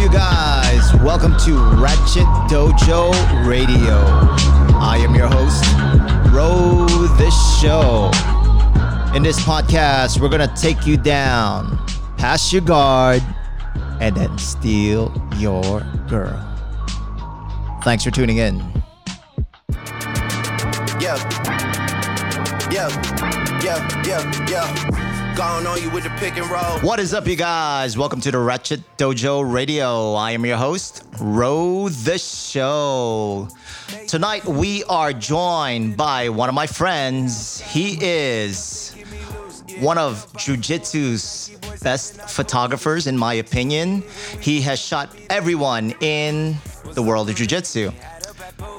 you guys? Welcome to Ratchet Dojo Radio. I am your host, Ro the Show. In this podcast, we're gonna take you down, pass your guard, and then steal your girl. Thanks for tuning in. Gone on you with the pick and roll. What is up, you guys? Welcome to the Ratchet Dojo Radio. I am your host, Ro the Show. Tonight we are joined by one of my friends. He is one of Jiu-Jitsu's best photographers, in my opinion. He has shot everyone in the world of Jiu-Jitsu.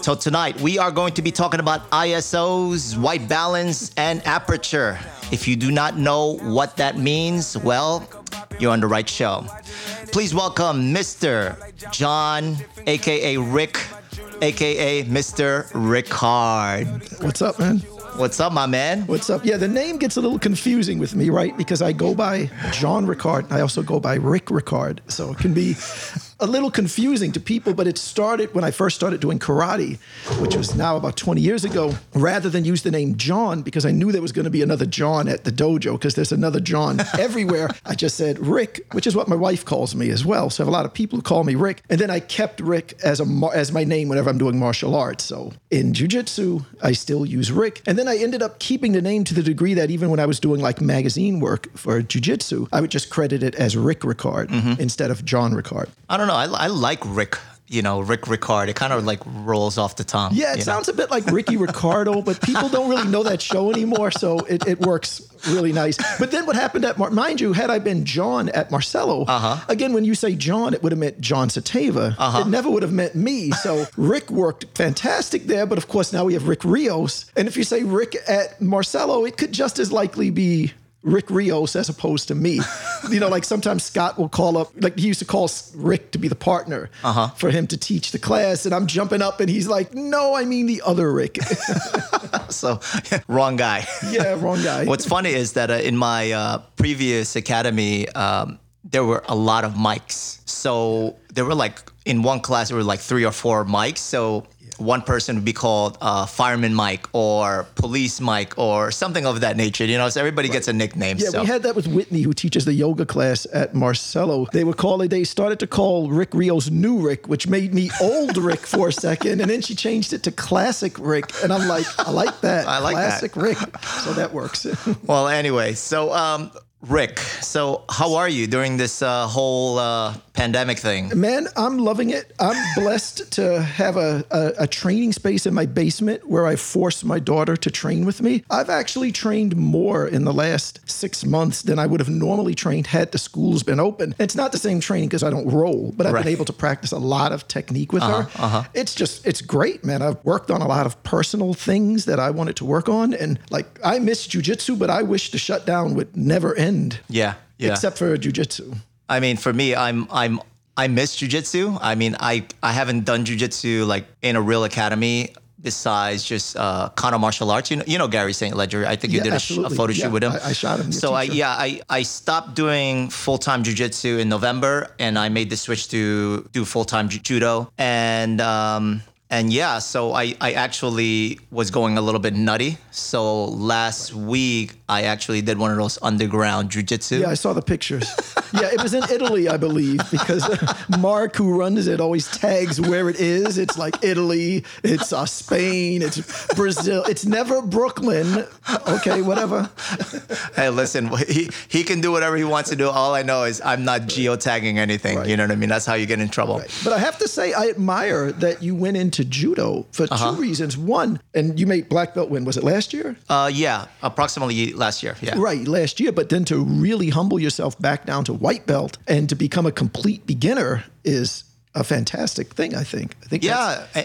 So tonight, we are going to be talking about ISOs, white balance, and aperture. If you do not know what that means, well, you're on the right show. Please welcome Mr. John, a.k.a. Rick, a.k.a. Mr. Ricard. What's up, man? What's up, my man? What's up? Yeah, the name gets a little confusing with me, right? Because I go by John Ricard, and I also go by Rick Ricard. So it can be a little confusing to people, but it started when I first started doing karate, which was now about 20 years ago, rather than use the name John, because I knew there was going to be another John at the dojo, because there's another John everywhere. I just said Rick, which is what my wife calls me as well. So I have a lot of people who call me Rick. And then I kept Rick as my name whenever I'm doing martial arts. So in jiu-jitsu, I still use Rick. And then I ended up keeping the name to the degree that even when I was doing like magazine work for jiu-jitsu, I would just credit it as Rick Ricard instead of John Ricard. I don't know. I like Rick. You know, Rick Ricard. It kind of like rolls off the tongue. Yeah, it sounds a bit like Ricky Ricardo, but people don't really know that show anymore, so it works really nice. But then what happened at, mind you, had I been John at Marcelo, again, when you say John, it would have meant John Sateva. It never would have meant me. So Rick worked fantastic there, but of course now we have Rick Rios. And if you say Rick at Marcelo, it could just as likely be Rick Rios as opposed to me. You know, like sometimes Scott will call up, like he used to call Rick to be the partner for him to teach the class. And I'm jumping up and he's like, no, I mean the other Rick. So wrong guy. Yeah, wrong guy. What's funny is that in my previous academy, there were a lot of mics. So there were like, in one class, there were like 3 or 4 mics. So one person would be called Fireman Mike or Police Mike or something of that nature. You know, so everybody gets a nickname. Yeah, so we had that with Whitney, who teaches the yoga class at Marcelo. They started to call Rick Rios New Rick, which made me Old Rick for a second. And then she changed it to Classic Rick. And I'm like, I like that. I like Classic that. Rick. So that works. Well, anyway, so Rick, so how are you during this whole pandemic thing? Man, I'm loving it. I'm blessed to have a training space in my basement where I force my daughter to train with me. I've actually trained more in the last 6 months than I would have normally trained had the schools been open. It's not the same training because I don't roll, but I've been able to practice a lot of technique with her. It's great, man. I've worked on a lot of personal things that I wanted to work on. And like, I miss jiu-jitsu, but I wish the shutdown would never end. Yeah. Except for jiu-jitsu. I mean, for me, I miss jiu-jitsu. I mean, I haven't done jiu-jitsu like in a real academy besides just Kano Martial Arts. You know Gary St. Ledger. I think you did a photo shoot with him. I shot him. So I stopped doing full-time jiu-jitsu in November, and I made the switch to do full-time judo. So I actually was going a little bit nutty. So last week, I actually did one of those underground jiu-jitsu. Yeah, I saw the pictures. Yeah, it was in Italy, I believe, because Mark, who runs it, always tags where it is. It's like Italy, it's Spain, it's Brazil. It's never Brooklyn. Okay, whatever. Hey, listen, he can do whatever he wants to do. All I know is I'm not geotagging anything. Right. You know what I mean? That's how you get in trouble. Right. But I have to say, I admire that you went into judo for two reasons. One, and you made black belt when? Was it last year? Approximately last year. Yeah. Right, last year. But then to really humble yourself back down to white belt and to become a complete beginner is a fantastic thing, I think.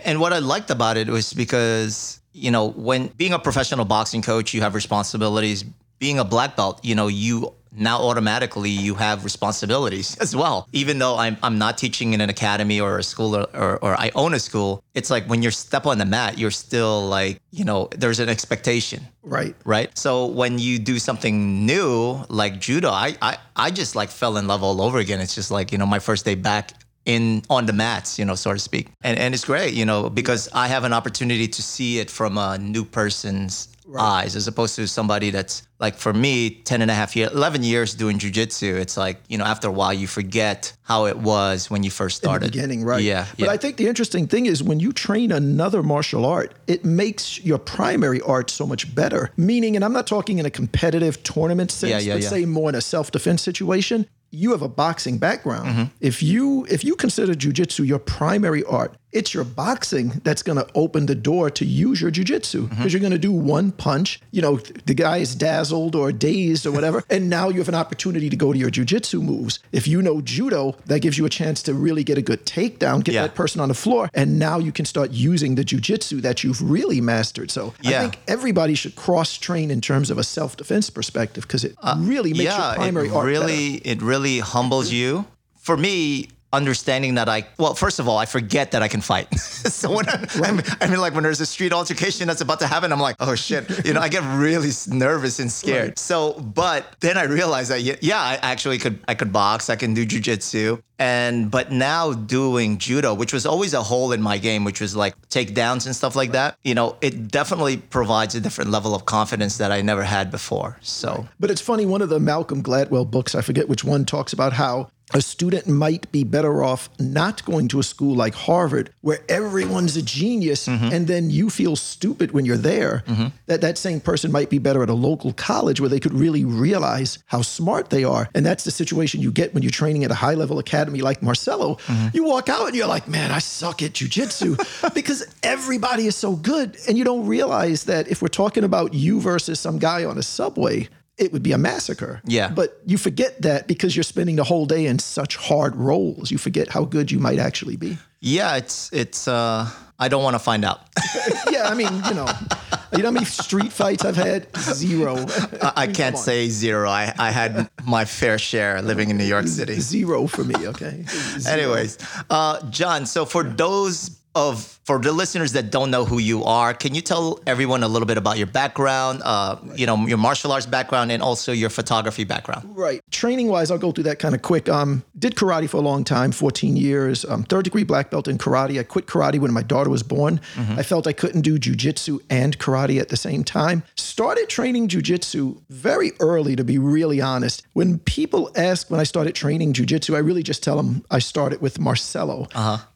And what I liked about it was because, you know, when being a professional boxing coach, you have responsibilities. Being a black belt, you know, you now automatically you have responsibilities as well. Even though I'm not teaching in an academy or a school or I own a school, it's like when you step on the mat, you're still like, you know, there's an expectation. Right. So when you do something new like judo, I just like fell in love all over again. It's just like, you know, my first day back on the mats, you know, so to speak. And it's great, you know, because I have an opportunity to see it from a new person's eyes, as opposed to somebody that's, like, for me, 10 and a half years, 11 years doing jiu-jitsu. It's like, you know, after a while, you forget how it was when you first started. In the beginning, right? Yeah. But yeah. I think the interesting thing is when you train another martial art, it makes your primary art so much better. Meaning, and I'm not talking in a competitive tournament sense, let's say more in a self-defense situation. You have a boxing background. Mm-hmm. If you consider jiu-jitsu your primary art, it's your boxing that's going to open the door to use your jiu-jitsu, because you're going to do one punch. You know, the guy is dazzled or dazed or whatever, and now you have an opportunity to go to your jiu-jitsu moves. If you know judo, that gives you a chance to really get a good takedown, get that person on the floor, and now you can start using the jiu-jitsu that you've really mastered. So I think everybody should cross-train in terms of a self-defense perspective, because it really makes your primary art better. It really humbles you. For me, understanding that first of all, I forget that I can fight. So when when there's a street altercation that's about to happen, I'm like, oh shit, you know, I get really nervous and scared. Right. So, but then I realized that, I actually could box, I can do jiu-jitsu. But now doing judo, which was always a hole in my game, which was like takedowns and stuff like that, you know, it definitely provides a different level of confidence that I never had before. So, But it's funny, one of the Malcolm Gladwell books, I forget which one, talks about how a student might be better off not going to a school like Harvard, where everyone's a genius, and then you feel stupid when you're there, that same person might be better at a local college where they could really realize how smart they are. And that's the situation you get when you're training at a high-level academy like Marcelo. You walk out and you're like, man, I suck at jiu-jitsu, because everybody is so good. And you don't realize that if we're talking about you versus some guy on a subway, it would be a massacre. Yeah. But you forget that because you're spending the whole day in such hard roles. You forget how good you might actually be. Yeah, it's I don't want to find out. Yeah, I mean, you know how many street fights I've had? Zero. I can't say zero. I had my fair share living in New York City. Zero for me, okay? Zero. Anyways, John, so for those... For the listeners that don't know who you are, can you tell everyone a little bit about your background, you know, your martial arts background, and also your photography background? Right. Training-wise, I'll go through that kind of quick. Did karate for a long time, 14 years, third-degree black belt in karate. I quit karate when my daughter was born. I felt I couldn't do jiu-jitsu and karate at the same time. Started training jiu-jitsu very early, to be really honest. When people ask when I started training jiu-jitsu, I really just tell them I started with Marcelo.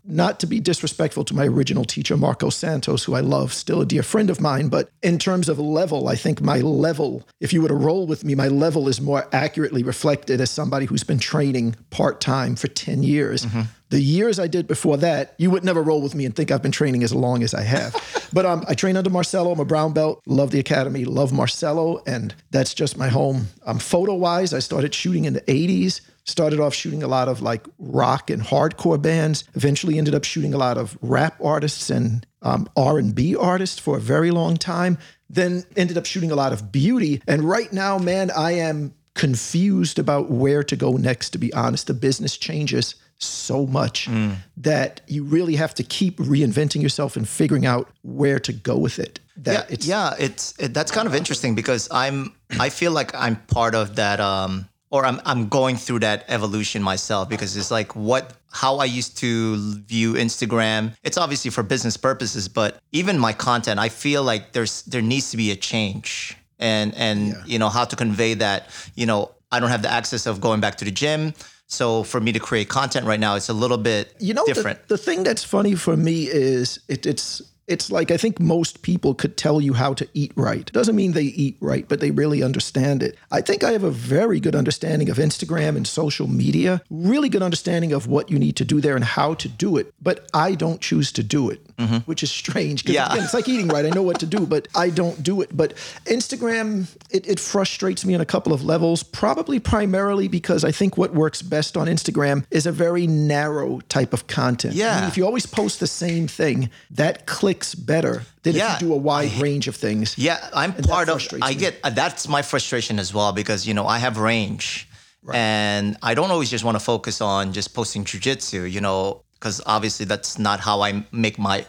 Not to be disrespectful to my original teacher, Marco Santos, who I love, still a dear friend of mine. But in terms of level, I think my level, if you were to roll with me, my level is more accurately reflected as somebody who's been training part-time for 10 years. The years I did before that, you would never roll with me and think I've been training as long as I have. But I train under Marcelo. I'm a brown belt. Love the academy. Love Marcelo. And that's just my home. Photo-wise, I started shooting in the 80s. Started off shooting a lot of like rock and hardcore bands. Eventually ended up shooting a lot of rap artists and R&B artists for a very long time. Then ended up shooting a lot of beauty. And right now, man, I am confused about where to go next, to be honest. The business changes so much that you really have to keep reinventing yourself and figuring out where to go with it. That's kind of interesting, because I feel like I'm part of that, or I'm going through that evolution myself, because it's like how I used to view Instagram. It's obviously for business purposes, but even my content, I feel like there needs to be a change, and you know, how to convey that. You know, I don't have the access of going back to the gym. So for me to create content right now, it's a little bit different. The thing that's funny for me is it's like, I think most people could tell you how to eat right. Doesn't mean they eat right, but they really understand it. I think I have a very good understanding of Instagram and social media, really good understanding of what you need to do there and how to do it, but I don't choose to do it, which is strange. Again, it's like eating right. I know what to do, but I don't do it. But Instagram, it frustrates me on a couple of levels, probably primarily because I think what works best on Instagram is a very narrow type of content. Yeah. I mean, if you always post the same thing, that clicks better than if you do a wide range of things. Yeah, I'm part of, that's my frustration as well, because, you know, I have range and I don't always just want to focus on just posting jiu-jitsu, you know, because obviously that's not how I make my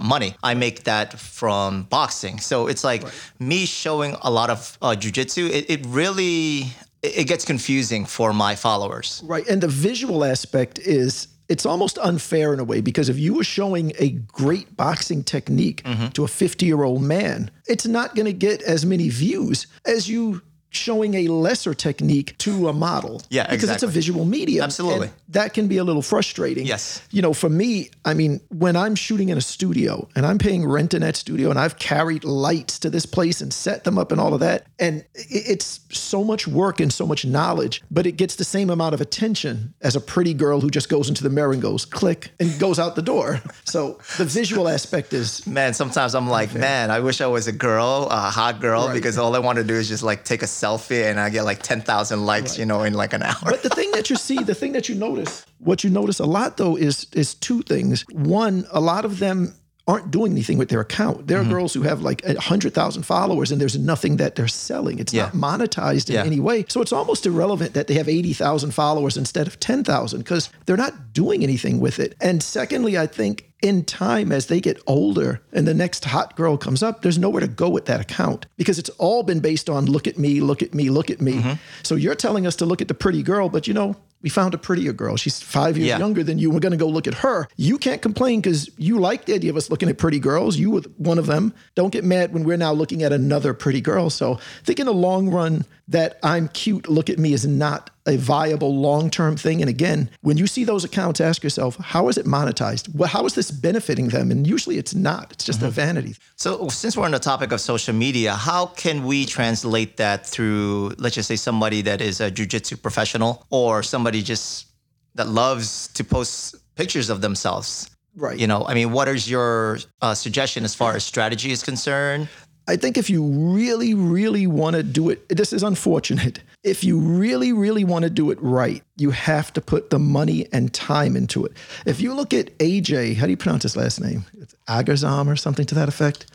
money. I make that from boxing. So it's like me showing a lot of jiu-jitsu, it really, it gets confusing for my followers. Right, and the visual aspect is, it's almost unfair in a way, because if you were showing a great boxing technique to a 50-year-old man, it's not going to get as many views as you showing a lesser technique to a model. Yeah, because exactly. It's a visual medium. Absolutely. And that can be a little frustrating. Yes. You know, for me, I mean, when I'm shooting in a studio and I'm paying rent in that studio and I've carried lights to this place and set them up and all of that, and it's so much work and so much knowledge, but it gets the same amount of attention as a pretty girl who just goes into the mirror and goes click and goes out the door. So the visual aspect is... Man, sometimes I'm like, man, I wish I was a girl, a hot girl, because all I want to do is just like take a selfie and I get like 10,000 likes, you know, in like an hour. But the thing that you see, the thing that you notice, what you notice a lot though is two things. One, a lot of them aren't doing anything with their account. There are girls who have like 100,000 followers and there's nothing that they're selling. It's not monetized in any way. So it's almost irrelevant that they have 80,000 followers instead of 10,000 because they're not doing anything with it. And secondly, I think in time, as they get older and the next hot girl comes up, there's nowhere to go with that account because it's all been based on look at me, look at me, look at me. So you're telling us to look at the pretty girl, but you know, we found a prettier girl. She's 5 years younger than you. We're going to go look at her. You can't complain because you like the idea of us looking at pretty girls. You were one of them. Don't get mad when we're now looking at another pretty girl. So I think in the long run that I'm cute, look at me is not a viable long-term thing. And again, when you see those accounts, ask yourself, how is it monetized? Well, how is this benefiting them? And usually it's not. It's just a vanity. So since we're on the topic of social media, how can we translate that through, let's just say somebody that is a jiu-jitsu professional or somebody just that loves to post pictures of themselves? Right. You know, I mean, what is your suggestion as far as strategy is concerned? I think if you really, really want to do it, this is unfortunate. If you really, really want to do it right, you have to put the money and time into it. If you look at AJ, how do you pronounce his last name? It's Asgazaram or something to that effect.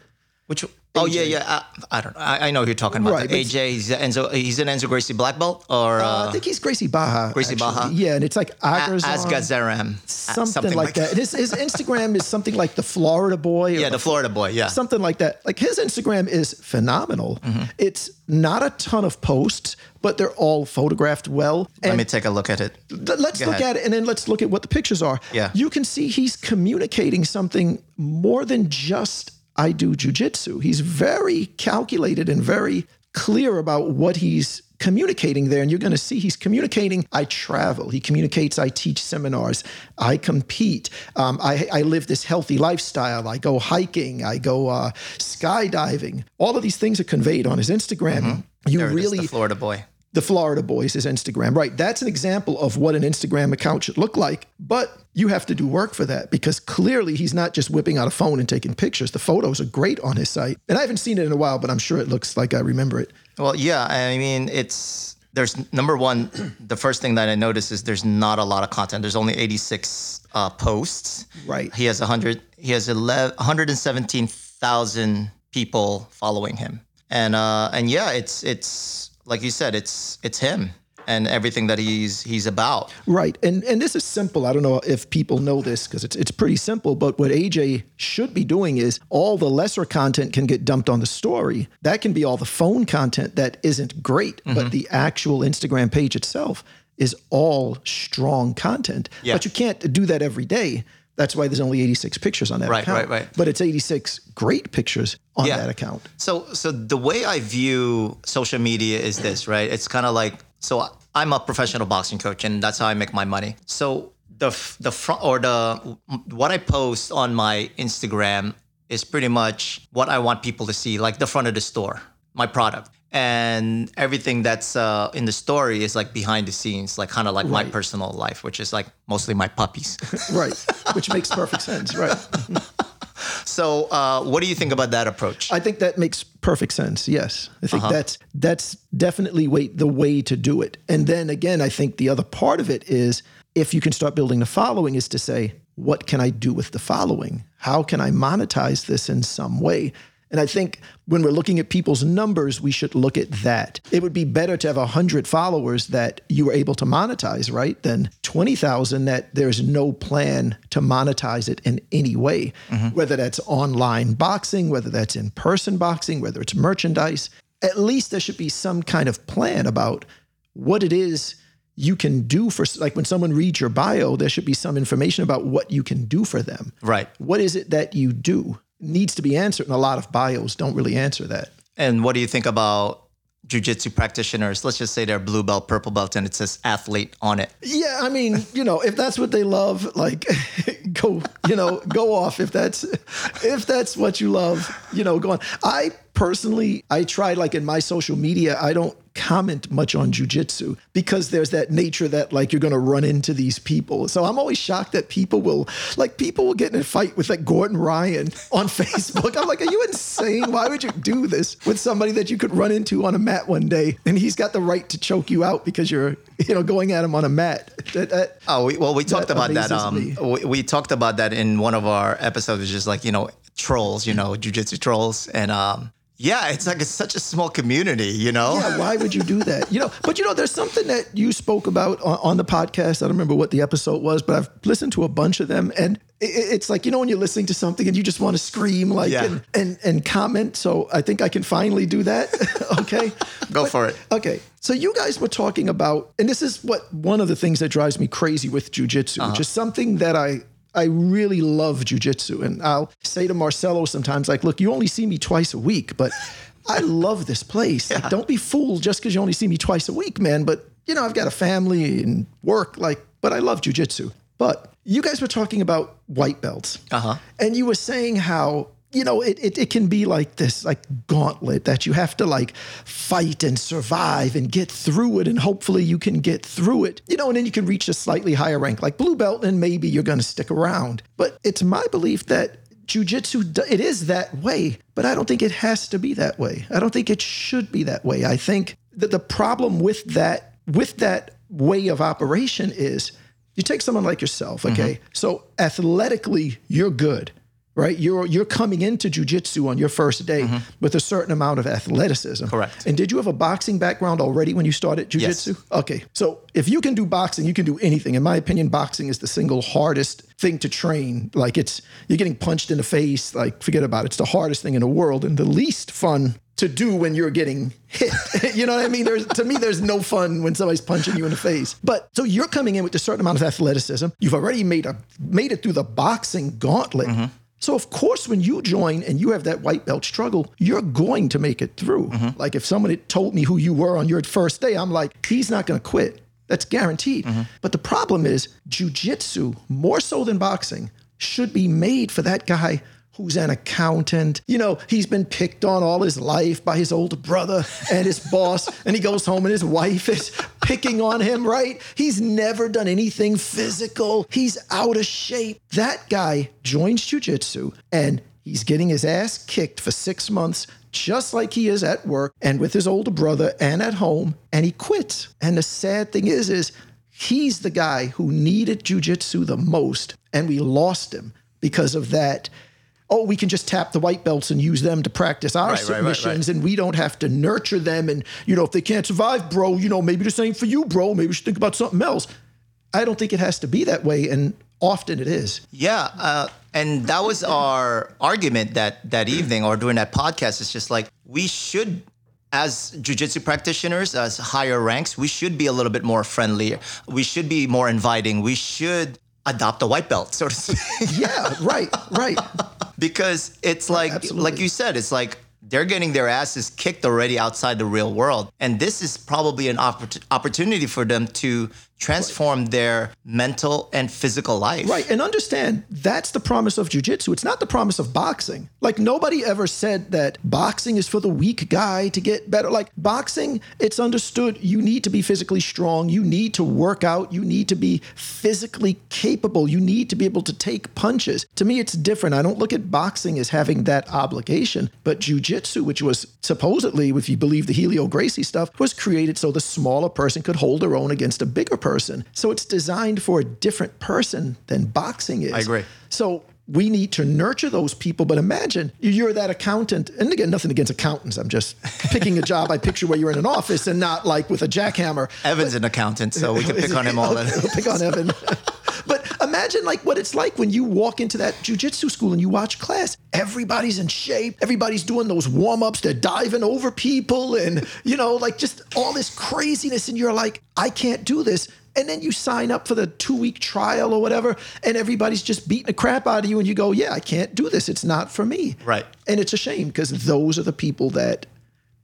Which? AJ. Oh, yeah, yeah. I don't know. I know who you're talking about. Right, AJ, he's an Enzo Gracie black belt? Or I think he's Gracie Barra. Gracie Barra. Yeah, and it's like Asgazaram. Something like that. His Instagram is something like the Florida boy. Or the Florida boy, something like that. Like his Instagram is phenomenal. It's not a ton of posts, but they're all photographed well. And let me take a look at it. Let's look at it, and then let's look at what the pictures are. Yeah. You can see he's communicating something more than just I do jiu-jitsu. He's very calculated and very clear about what he's communicating there. And you're going to see he's communicating, I travel. He communicates, I teach seminars. I compete. I live this healthy lifestyle. I go hiking. I go skydiving. All of these things are conveyed on his Instagram. You there really, it is, the Florida boy. The Florida boy is his Instagram, right? That's an example of what an Instagram account should look like. But you have to do work for that because clearly he's not just whipping out a phone and taking pictures. The photos are great on his site. And I haven't seen it in a while, but I'm sure it looks like I remember it. Well, yeah, I mean, there's number one, the first thing that I noticed is there's not a lot of content. There's only 86 posts. Right. He has 117,000 people following him. And yeah, it's like you said, it's him and everything that he's about. Right. And this is simple. I don't know if people know this because it's pretty simple, but what AJ should be doing is all the lesser content can get dumped on the story. That can be all the phone content that isn't great, but the actual Instagram page itself is all strong content. Yeah. But you can't do that every day. That's why there's only 86 pictures on that account. Right. But it's 86 great pictures on that account. So the way I view social media is this, right? It's kind of like, so I'm a professional boxing coach and that's how I make my money. So what I post on my Instagram is pretty much what I want people to see, like the front of the store, my product. And everything that's in the story is like behind the scenes, like kind of like my personal life, which is like mostly my puppies. Which makes perfect sense. So what do you think about that approach? I think that makes perfect sense. Yes. I think that's definitely the way to do it. And then again, I think the other part of it is if you can start building the following is to say, what can I do with the following? How can I monetize this in some way? And I think when we're looking at people's numbers, we should look at that. It would be better to have 100 followers that you were able to monetize, right? Than 20,000 that there's no plan to monetize it in any way, whether that's online boxing, whether that's in-person boxing, whether it's merchandise. At least there should be some kind of plan about what it is you can do for, like when someone reads your bio, there should be some information about what you can do for them. Right. What is it that you do? It needs to be answered. And a lot of bios don't really answer that. And what do you think about jiu-jitsu practitioners? Let's just say they're blue belt, purple belt, and it says athlete on it. Yeah. I mean, you know, if that's what they love, like go, you know, go off. If that's what you love, you know, go on. I personally, I try, like in my social media, I don't comment much on jiu-jitsu because there's that nature that like you're going to run into these people. So I'm always shocked that people will get in a fight with like Gordon Ryan on Facebook. I'm like, are you insane? Why would you do this with somebody that you could run into on a mat one day? And he's got the right to choke you out because you're, you know, going at him on a mat. We talked about that in one of our episodes, which is like, you know, trolls, you know, jiu-jitsu trolls. And, yeah, it's like it's such a small community, you know? Yeah, why would you do that? You know, but you know, there's something that you spoke about on the podcast. I don't remember what the episode was, but I've listened to a bunch of them. And it's like, you know, when you're listening to something and you just want to scream and comment. So I think I can finally do that. Okay. Go for it. Okay. So you guys were talking about, and this is what one of the things that drives me crazy with jiu-jitsu, which is something that I really love jiu-jitsu, and I'll say to Marcelo sometimes, like, look, you only see me twice a week, but I love this place. Yeah. Like, don't be fooled just because you only see me twice a week, man. But, you know, I've got a family and work, like, but I love jiu-jitsu. But you guys were talking about white belts, and you were saying how, you know, it can be like this, like gauntlet that you have to like fight and survive and get through it. And hopefully you can get through it, you know, and then you can reach a slightly higher rank like blue belt and maybe you're going to stick around. But it's my belief that jiu-jitsu, it is that way, but I don't think it has to be that way. I don't think it should be that way. I think that the problem with that way of operation is you take someone like yourself. Okay. Mm-hmm. So athletically you're good. Right? You're coming into jiu-jitsu on your first day with a certain amount of athleticism. Correct. And did you have a boxing background already when you started jiu-jitsu? Yes. Okay. So if you can do boxing, you can do anything. In my opinion, boxing is the single hardest thing to train. Like you're getting punched in the face, like forget about it. It's the hardest thing in the world and the least fun to do when you're getting hit. You know what I mean? To me, there's no fun when somebody's punching you in the face. But so you're coming in with a certain amount of athleticism. You've already made it through the boxing gauntlet. Mm-hmm. So, of course, when you join and you have that white belt struggle, you're going to make it through. Mm-hmm. Like if someone had told me who you were on your first day, I'm like, he's not going to quit. That's guaranteed. Mm-hmm. But the problem is jiu-jitsu, more so than boxing, should be made for that guy who's an accountant. You know, he's been picked on all his life by his older brother and his boss, and he goes home and his wife is picking on him, right? He's never done anything physical. He's out of shape. That guy joins jiu-jitsu and he's getting his ass kicked for 6 months, just like he is at work and with his older brother and at home, and he quits. And the sad thing is he's the guy who needed jiu-jitsu the most, and we lost him because of that. Oh, we can just tap the white belts and use them to practice our submissions, and we don't have to nurture them. And, you know, if they can't survive, bro, you know, maybe this ain't for you, bro. Maybe you should think about something else. I don't think it has to be that way, and often it is. Yeah, and that was our argument that evening or during that podcast. It's just like we should, as jiu-jitsu practitioners, as higher ranks, we should be a little bit more friendly. We should be more inviting. We should adopt a white belt, so to speak. Yeah, right. Because it's like, absolutely, like you said, it's like they're getting their asses kicked already outside the real world. And this is probably an opportunity for them to transform their mental and physical life. Right. And understand, that's the promise of jiu-jitsu. It's not the promise of boxing. Like nobody ever said that boxing is for the weak guy to get better. Like boxing, it's understood you need to be physically strong. You need to work out. You need to be physically capable. You need to be able to take punches. To me, it's different. I don't look at boxing as having that obligation, but jiu-jitsu, which was supposedly, if you believe the Helio Gracie stuff, was created so the smaller person could hold their own against a bigger person. So it's designed for a different person than boxing is. I agree. So we need to nurture those people. But imagine you're that accountant, and again, nothing against accountants. I'm just picking a job. I picture where you're in an office and not like with a jackhammer. Evan's an accountant, so we can pick on him all. We'll pick on Evan. But imagine like what it's like when you walk into that jiu-jitsu school and you watch class. Everybody's in shape. Everybody's doing those warm-ups. They're diving over people and, you know, like just all this craziness. And you're like, I can't do this. And then you sign up for the 2-week trial or whatever, and everybody's just beating the crap out of you. And you go, yeah, I can't do this. It's not for me. Right. And it's a shame because those are the people that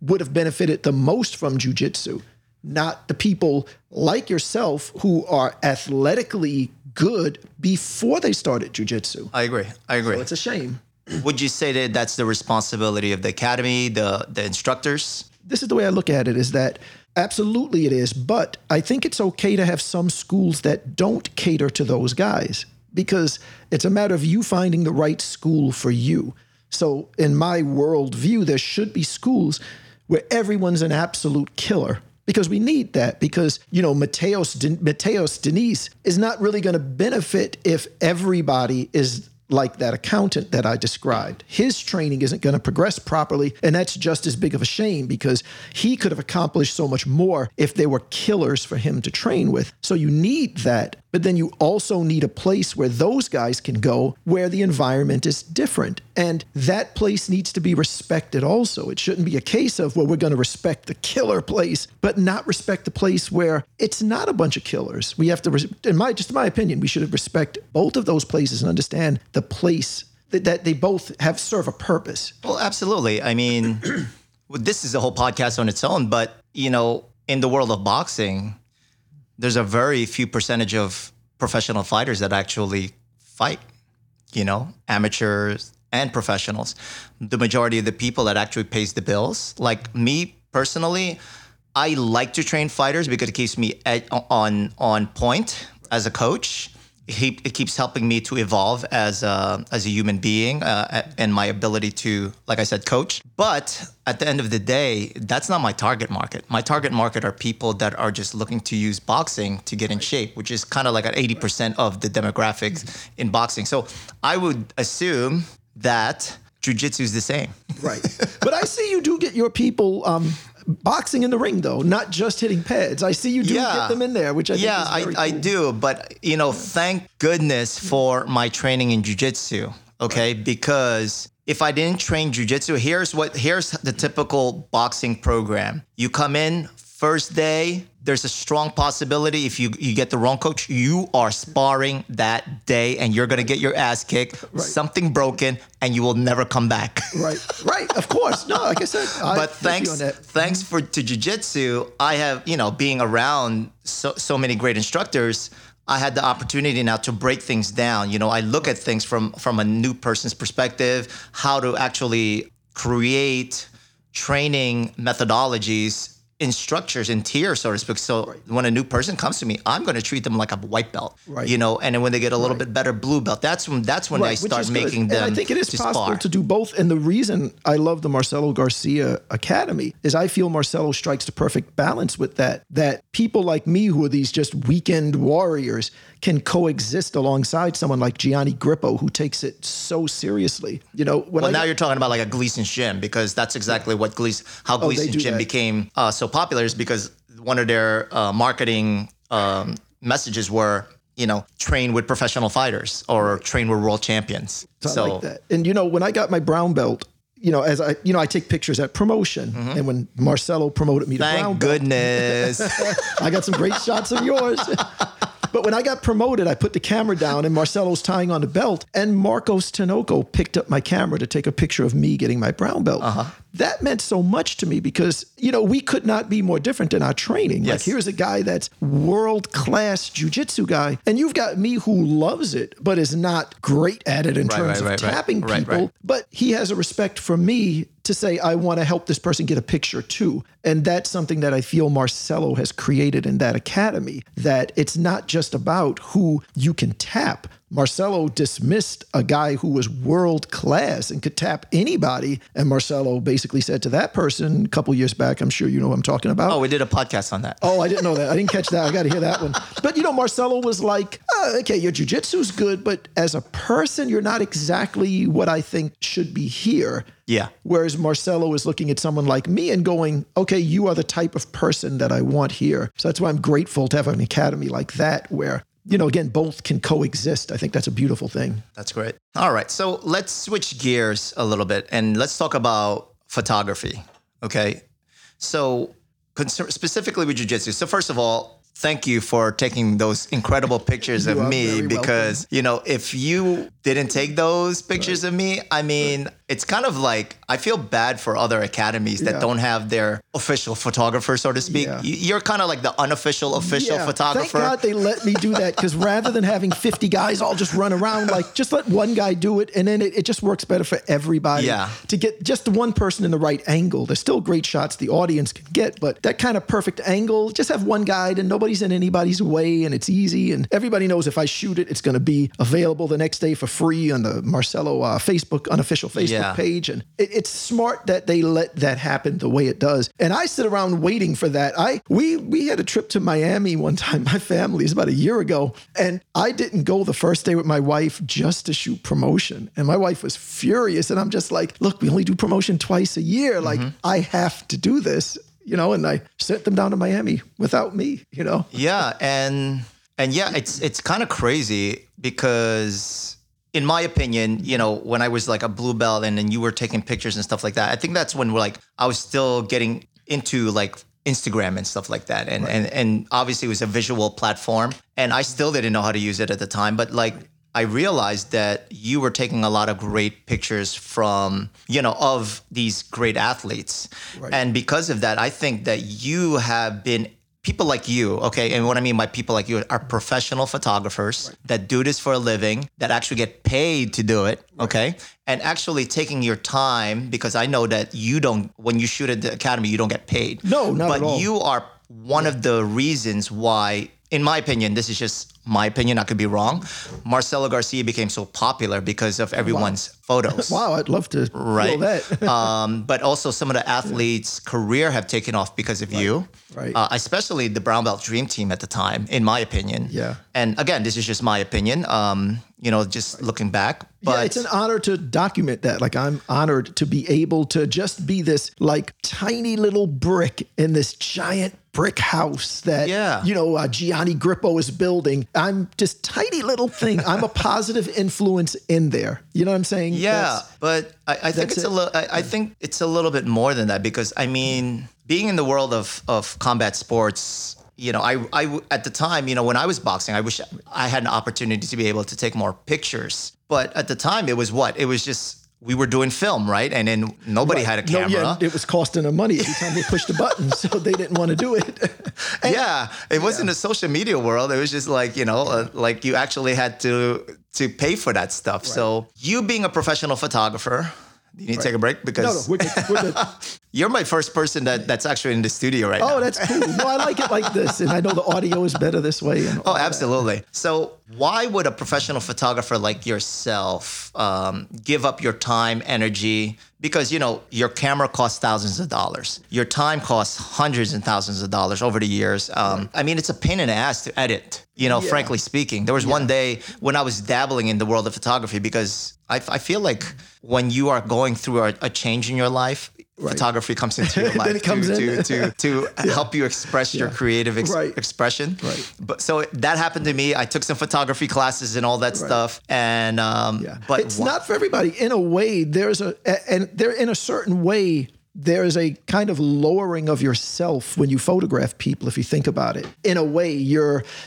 would have benefited the most from jiu-jitsu, not the people like yourself who are athletically good before they started jiu-jitsu. I agree. So it's a shame. Would you say that that's the responsibility of the academy, the instructors? This is the way I look at it, is that absolutely it is. But I think it's okay to have some schools that don't cater to those guys, because it's a matter of you finding the right school for you. So in my worldview, there should be schools where everyone's an absolute killer, because we need that. Because, you know, Mateus Diniz is not really going to benefit if everybody is like that accountant that I described. His training isn't going to progress properly, and that's just as big of a shame, because he could have accomplished so much more if there were killers for him to train with. So you need that, but then you also need a place where those guys can go, where the environment is different, and that place needs to be respected also. It shouldn't be a case of, well, we're going to respect the killer place, but not respect the place where it's not a bunch of killers. We have to, in my opinion, we should respect both of those places and understand the place that they both serve a purpose. Well, absolutely. I mean, this is a whole podcast on its own, but, you know, in the world of boxing, there's a very few percentage of professional fighters that actually fight, you know, amateurs and professionals. The majority of the people that actually pays the bills, like me personally, I like to train fighters because it keeps me on point as a coach. It keeps helping me to evolve as a human being and my ability to, like I said, coach. But at the end of the day, that's not my target market. My target market are people that are just looking to use boxing to get in shape, which is kind of like at 80% of the demographics in boxing. So I would assume that jiu-jitsu is the same. Right. But I see you do get your people boxing in the ring, though, not just hitting pads. I see you do get them in there, which I think is very cool. I do. But, you know, thank goodness for my training in jiu-jitsu, okay? Right. Because if I didn't train jiu-jitsu, here's the typical boxing program. You come in first day, there's a strong possibility if you get the wrong coach, you are sparring that day and you're going to get your ass kicked, right, something broken, and you will never come back. Right, of course. No, like I said, but thanks to jiu-jitsu, I have, you know, being around so many great instructors, I had the opportunity now to break things down. You know, I look at things from a new person's perspective, how to actually create training methodologies in structures, in tiers, so to speak. So when a new person comes to me, I'm going to treat them like a white belt, right, you know, and then when they get a little bit better, blue belt, that's when I start making them. And I think it is possible to do both. And the reason I love the Marcelo Garcia Academy is I feel Marcelo strikes the perfect balance with that people like me who are these just weekend warriors can coexist alongside someone like Gianni Grippo, who takes it so seriously. You know, now you're talking about like a Gleason's gym, because that's exactly what Gleason's gym became so popular, is because one of their marketing messages were, you know, train with professional fighters or train with world champions. So I like that. And, you know, when I got my brown belt, you know, as I, you know, I take pictures at promotion, mm-hmm, and when Marcelo promoted me to brown belt, thank goodness, I got some great shots of yours. But when I got promoted, I put the camera down and Marcelo's tying on the belt, and Marcos Tinoco picked up my camera to take a picture of me getting my brown belt. Uh-huh. That meant so much to me because, you know, we could not be more different in our training. Yes. Like, here's a guy that's world-class jiu-jitsu guy, and you've got me who loves it but is not great at it in terms of tapping people, but he has a respect for me to say, I want to help this person get a picture too. And that's something that I feel Marcelo has created in that academy, that it's not just about who you can tap. Marcelo dismissed a guy who was world class and could tap anybody. And Marcelo basically said to that person a couple years back, I'm sure you know what I'm talking about. Oh, we did a podcast on that. Oh, I didn't know that. I didn't catch that. I got to hear that one. But, you know, Marcelo was like, oh, okay, your jiu-jitsu's good, but as a person, you're not exactly what I think should be here. Yeah. Whereas Marcelo is looking at someone like me and going, okay, you are the type of person that I want here. So that's why I'm grateful to have an academy like that, where you know, again, both can coexist. I think that's a beautiful thing. That's great. All right. So let's switch gears a little bit and let's talk about photography. Okay. So specifically with jiu-jitsu. So first of all, thank you for taking those incredible pictures of me because, welcome. You know, if you didn't take those pictures of me, I mean, it's kind of like, I feel bad for other academies that don't have their official photographer, so to speak. Yeah. You're kind of like the unofficial official photographer. Thank God they let me do that because rather than having 50 guys all just run around, like just let one guy do it. And then it just works better for everybody to get just the one person in the right angle. There's still great shots the audience can get, but that kind of perfect angle, just have one guy and nobody's in anybody's way and it's easy. And everybody knows if I shoot it, it's going to be available the next day for free on the Marcelo Facebook, unofficial Facebook page. And it's smart that they let that happen the way it does. And I sit around waiting for that. We had a trip to Miami one time, my family, is about a year ago. And I didn't go the first day with my wife just to shoot promotion. And my wife was furious. And I'm just like, look, we only do promotion twice a year. Like I have to do this. You know, and I sent them down to Miami without me, you know? Yeah. And yeah, it's kind of crazy because in my opinion, you know, when I was like a blue belt and then you were taking pictures and stuff like that, I think that's when we're like, I was still getting into like Instagram and stuff like that. And, and obviously it was a visual platform and I still didn't know how to use it at the time, but like, I realized that you were taking a lot of great pictures from, you know, of these great athletes. Right. And because of that, I think that you have been, people like you, okay, and what I mean by people like you are professional photographers that do this for a living, that actually get paid to do it, okay? And actually taking your time, because I know that you don't, when you shoot at the academy, you don't get paid. No, not at all. But you are one of the reasons why, in my opinion, this is just my opinion, I could be wrong, Marcelo Garcia became so popular because of everyone's photos. Wow, I'd love to feel that. But also some of the athletes' career have taken off because of you, especially the Brown Belt Dream Team at the time, in my opinion. Yeah. And again, this is just my opinion, you know, just looking back. But yeah, it's an honor to document that. Like I'm honored to be able to just be this like tiny little brick in this giant brick house that, you know, Gianni Grippo is building. I'm just tiny little thing. I'm a positive influence in there. You know what I'm saying? Yeah, but I think it's I think it's a little bit more than that because I mean, being in the world of combat sports, you know, I at the time, you know, when I was boxing, I wish I had an opportunity to be able to take more pictures. But at the time, it was what? It was just we were doing film, right? And then nobody had a camera. No, it was costing them money every time they pushed the button, so they didn't want to do it. It wasn't a social media world. It was just like, you know, like you actually had to pay for that stuff. Right. So you being a professional photographer, you need to take a break because no, we're good. You're my first person that's actually in the studio right now. Oh, that's cool. No, I like it like this. And I know the audio is better this way. And oh, absolutely. That. So why would a professional photographer like yourself give up your time, energy? Because, you know, your camera costs thousands of dollars. Your time costs hundreds and thousands of dollars over the years. I mean, it's a pain in the ass to edit, you know, frankly speaking. There was one day when I was dabbling in the world of photography because I feel like when you are going through a change in your life, photography comes into your life to help you express your creative expression. Right. But so that happened to me. I took some photography classes and all that stuff. And but it's not for everybody. In a way, there is a kind of lowering of yourself when you photograph people. If you think about it, in a way,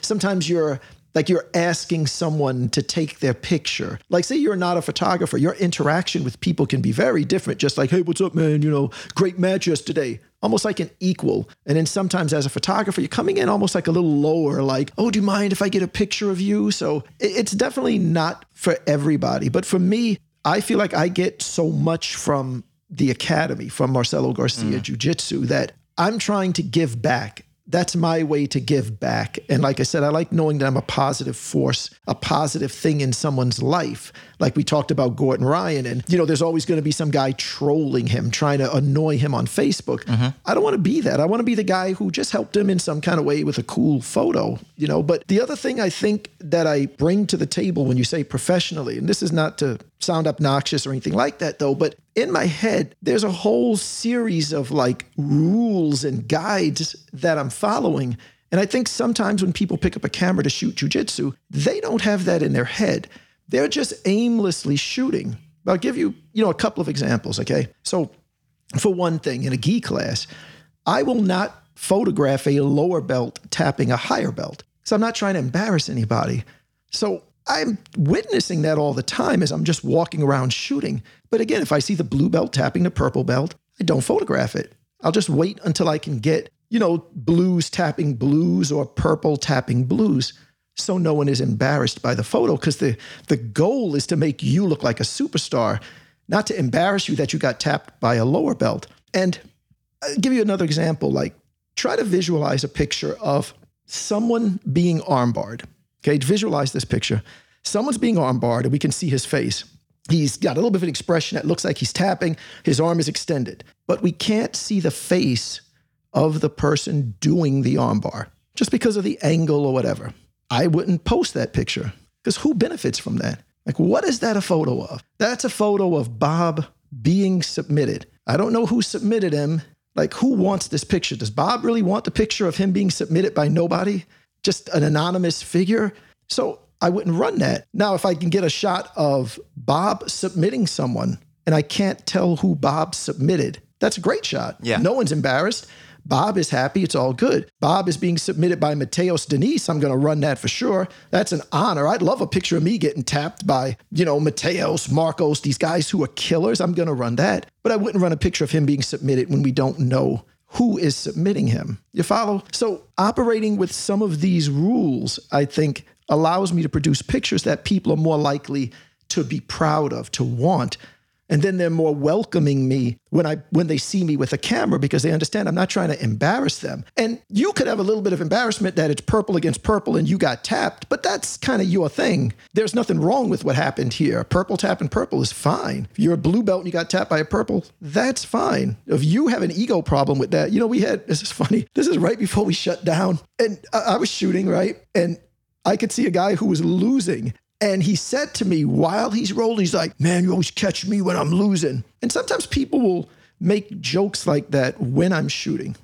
sometimes you're. Like you're asking someone to take their picture. Like say you're not a photographer, your interaction with people can be very different. Just like, hey, what's up, man? You know, great match yesterday. Almost like an equal. And then sometimes as a photographer, you're coming in almost like a little lower, like, oh, do you mind if I get a picture of you? So it's definitely not for everybody. But for me, I feel like I get so much from the academy, from Marcelo Garcia Jiu-Jitsu that I'm trying to give back. That's my way to give back. And like I said, I like knowing that I'm a positive force, a positive thing in someone's life. Like we talked about Gordon Ryan and, you know, there's always going to be some guy trolling him, trying to annoy him on Facebook. I don't want to be that. I want to be the guy who just helped him in some kind of way with a cool photo, you know. But the other thing I think that I bring to the table when you say professionally, and this is not to sound obnoxious or anything like that though, but in my head, there's a whole series of like rules and guides that I'm following. And I think sometimes when people pick up a camera to shoot jiu-jitsu, they don't have that in their head. They're just aimlessly shooting. I'll give you, a couple of examples, okay? So for one thing, in a gi class, I will not photograph a lower belt tapping a higher belt. So I'm not trying to embarrass anybody. So I'm witnessing that all the time as I'm just walking around shooting. But again, if I see the blue belt tapping the purple belt, I don't photograph it. I'll just wait until I can get, blues tapping blues or purple tapping blues, so no one is embarrassed by the photo, because the goal is to make you look like a superstar, not to embarrass you that you got tapped by a lower belt. And I'll give you another example, try to visualize a picture of someone being armbarred. Okay, visualize this picture. Someone's being armbarred and we can see his face. He's got a little bit of an expression that looks like he's tapping, his arm is extended, but we can't see the face of the person doing the armbar just because of the angle or whatever. I wouldn't post that picture, because who benefits from that? What is that a photo of? That's a photo of Bob being submitted. I don't know who submitted him. Who wants this picture? Does Bob really want the picture of him being submitted by nobody? Just an anonymous figure? So I wouldn't run that. Now, if I can get a shot of Bob submitting someone and I can't tell who Bob submitted, that's a great shot. Yeah. No one's embarrassed. Bob is happy. It's all good. Bob is being submitted by Mateus Diniz. I'm going to run that for sure. That's an honor. I'd love a picture of me getting tapped by, Mateus, Marcos, these guys who are killers. I'm going to run that. But I wouldn't run a picture of him being submitted when we don't know who is submitting him. You follow? So operating with some of these rules, I think, allows me to produce pictures that people are more likely to be proud of, to want. And then they're more welcoming me when they see me with a camera, because they understand I'm not trying to embarrass them. And you could have a little bit of embarrassment that it's purple against purple and you got tapped, but that's kind of your thing. There's nothing wrong with what happened here. Purple tapping purple is fine. If you're a blue belt and you got tapped by a purple, that's fine. If you have an ego problem with that, we had, this is funny. This is right before we shut down. And I was shooting, right? And I could see a guy who was losing. And he said to me while he's rolling, he's like, man, you always catch me when I'm losing. And sometimes people will make jokes like that when I'm shooting.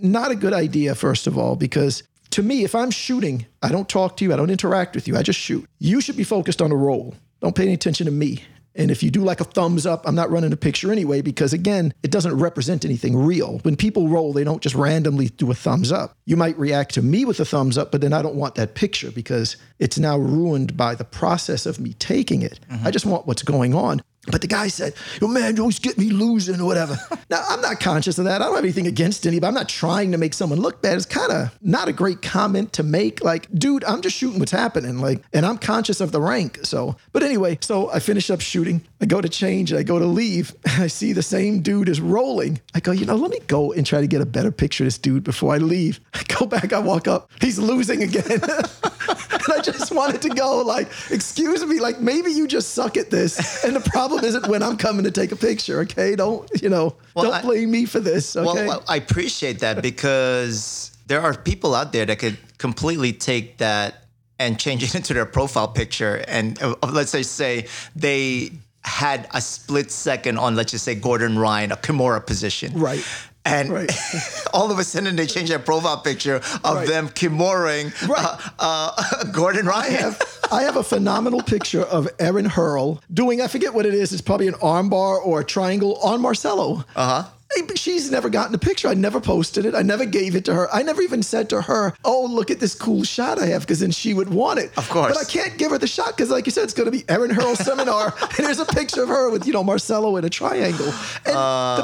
Not a good idea, first of all, because to me, if I'm shooting, I don't talk to you. I don't interact with you. I just shoot. You should be focused on the roll. Don't pay any attention to me. And if you do a thumbs up, I'm not running a picture anyway, because again, it doesn't represent anything real. When people roll, they don't just randomly do a thumbs up. You might react to me with a thumbs up, but then I don't want that picture because it's now ruined by the process of me taking it. Mm-hmm. I just want what's going on. But the guy said, man, you always get me losing or whatever. Now, I'm not conscious of that. I don't have anything against anybody. I'm not trying to make someone look bad. It's kind of not a great comment to make. Dude, I'm just shooting what's happening. And I'm conscious of the rank. So I finish up shooting. I go to change. I go to leave. And I see the same dude is rolling. I go, let me go and try to get a better picture of this dude before I leave. I go back. I walk up. He's losing again. And I just wanted to go, excuse me, maybe you just suck at this. And the problem isn't when I'm coming to take a picture, okay? Don't blame me for this, okay? Well, I appreciate that, because there are people out there that could completely take that and change it into their profile picture. And let's just say they had a split second on, let's just say, Gordon Ryan, a Kimura position. Right. And all of a sudden, they change their profile picture of them Kimuring Gordon Ryan. I have a phenomenal picture of Aaron Hurl doing, I forget what it is, it's probably an armbar or a triangle on Marcelo. Uh-huh. She's never gotten a picture. I never posted it. I never gave it to her. I never even said to her, oh, look at this cool shot I have, because then she would want it. Of course. But I can't give her the shot because, like you said, it's going to be Erin Hurl's seminar. And there's a picture of her with, Marcelo in a triangle. And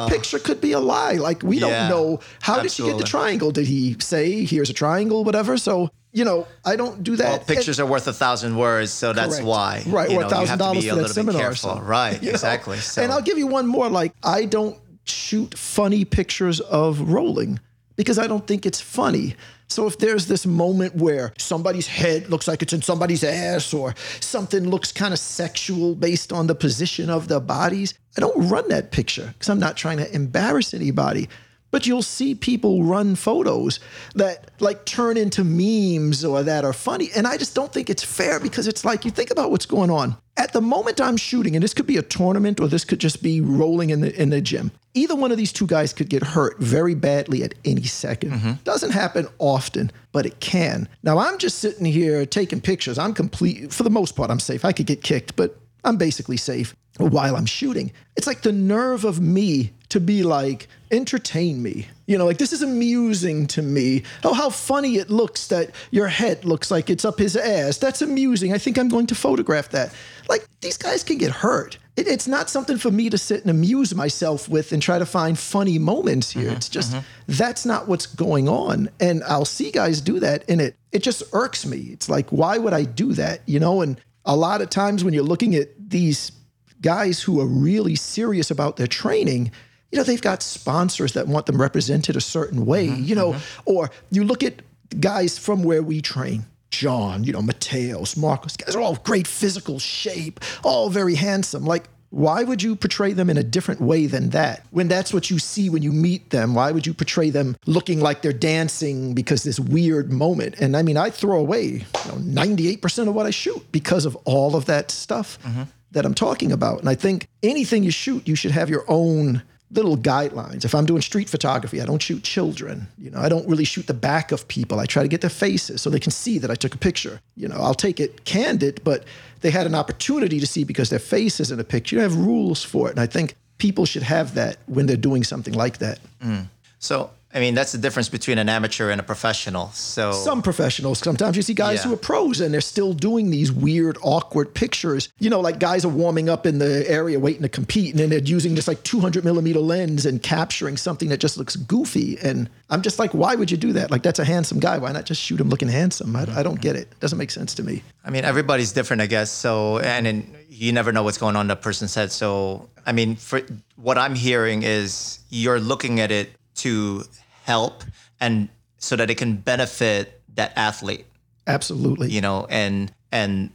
the picture could be a lie. We don't know. How did she get the triangle? Did he say, here's a triangle, whatever? So, I don't do that. Well, pictures are worth 1,000 words, so that's why. Right, or $1,000 for that seminar. So. Right, exactly. So. And I'll give you one more. I don't shoot funny pictures of rolling because I don't think it's funny. So if there's this moment where somebody's head looks like it's in somebody's ass or something looks kind of sexual based on the position of the bodies, I don't run that picture because I'm not trying to embarrass anybody. But you'll see people run photos that like turn into memes or that are funny. And I just don't think it's fair, because it's like, you think about what's going on. At the moment I'm shooting, and this could be a tournament or this could just be rolling in the gym. Either one of these two guys could get hurt very badly at any second. Mm-hmm. Doesn't happen often, but it can. Now I'm just sitting here taking pictures. I'm complete, for the most part, I'm safe. I could get kicked, but I'm basically safe while I'm shooting. It's like the nerve of me to be like, entertain me. You know, like, this is amusing to me. Oh, how funny it looks that your head looks like it's up his ass. That's amusing. I think I'm going to photograph that. Like, these guys can get hurt. It's not something for me to sit and amuse myself with and try to find funny moments here. Mm-hmm, it's just, that's not what's going on. And I'll see guys do that, and it just irks me. It's like, why would I do that? You know, and a lot of times when you're looking at these guys who are really serious about their training, you know, they've got sponsors that want them represented a certain way, you know, or you look at guys from where we train, John, you know, Mateus, Marcos, guys are all great physical shape, all very handsome. Like, why would you portray them in a different way than that? When that's what you see when you meet them, why would you portray them looking like they're dancing because this weird moment? And I mean, I throw away 98% of what I shoot because of all of that stuff that I'm talking about. And I think anything you shoot, you should have your own little guidelines. If I'm doing street photography, I don't shoot children. You know, I don't really shoot the back of people. I try to get their faces so they can see that I took a picture. You know, I'll take it candid, but they had an opportunity to see because their face is in a picture. You have rules for it. And I think people should have that when they're doing something like that. Mm. So, I mean, that's the difference between an amateur and a professional. So some professionals, sometimes you see guys who are pros and they're still doing these weird, awkward pictures. You know, like guys are warming up in the area waiting to compete, and then they're using just like 200 millimeter lens and capturing something that just looks goofy. And I'm just like, why would you do that? Like, that's a handsome guy. Why not just shoot him looking handsome? I don't get it. It doesn't make sense to me. I mean, everybody's different, I guess. So, and you never know what's going on in that person's head. So, I mean, for what I'm hearing is you're looking at it to help and so that it can benefit that athlete. Absolutely. You know, and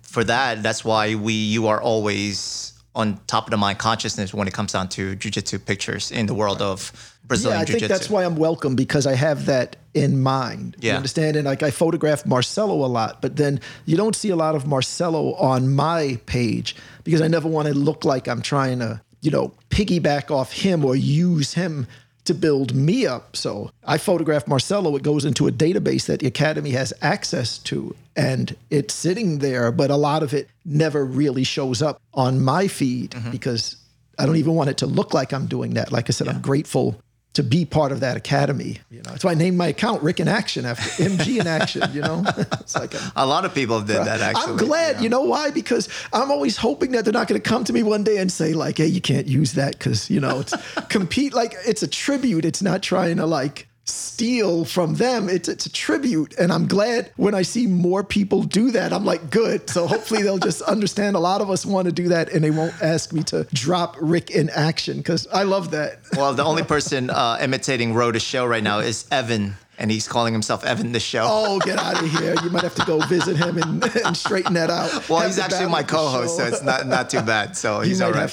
for that, that's why you are always on top of the mind consciousness when it comes down to jiu-jitsu pictures in the world of Brazilian jiu-jitsu. I think that's why I'm welcome, because I have that in mind. Yeah. You understand? And like, I photograph Marcelo a lot, but then you don't see a lot of Marcelo on my page because I never want to look like I'm trying to, you know, piggyback off him or use him to build me up. So I photograph Marcelo. It goes into a database that the academy has access to, and it's sitting there, but a lot of it never really shows up on my feed because I don't even want it to look like I'm doing that. Like I said, I'm grateful to be part of that academy. You know, that's why I named my account Rick in Action after MG in Action, you know? It's like a lot of people did that, actually. I'm glad, you know why? Because I'm always hoping that they're not going to come to me one day and say like, hey, you can't use that because, you know, it's compete. Like, it's a tribute. It's not trying to like steal from them. It's a tribute. And I'm glad when I see more people do that, I'm like, good. So hopefully they'll just understand a lot of us want to do that and they won't ask me to drop Rick in Action, because I love that. Well, the only person imitating Ro the Show right now is Evan, and he's calling himself Evan the Show. Oh, get out of here. You might have to go visit him and straighten that out. Well, he's actually my co-host, so it's not too bad. So he's all right.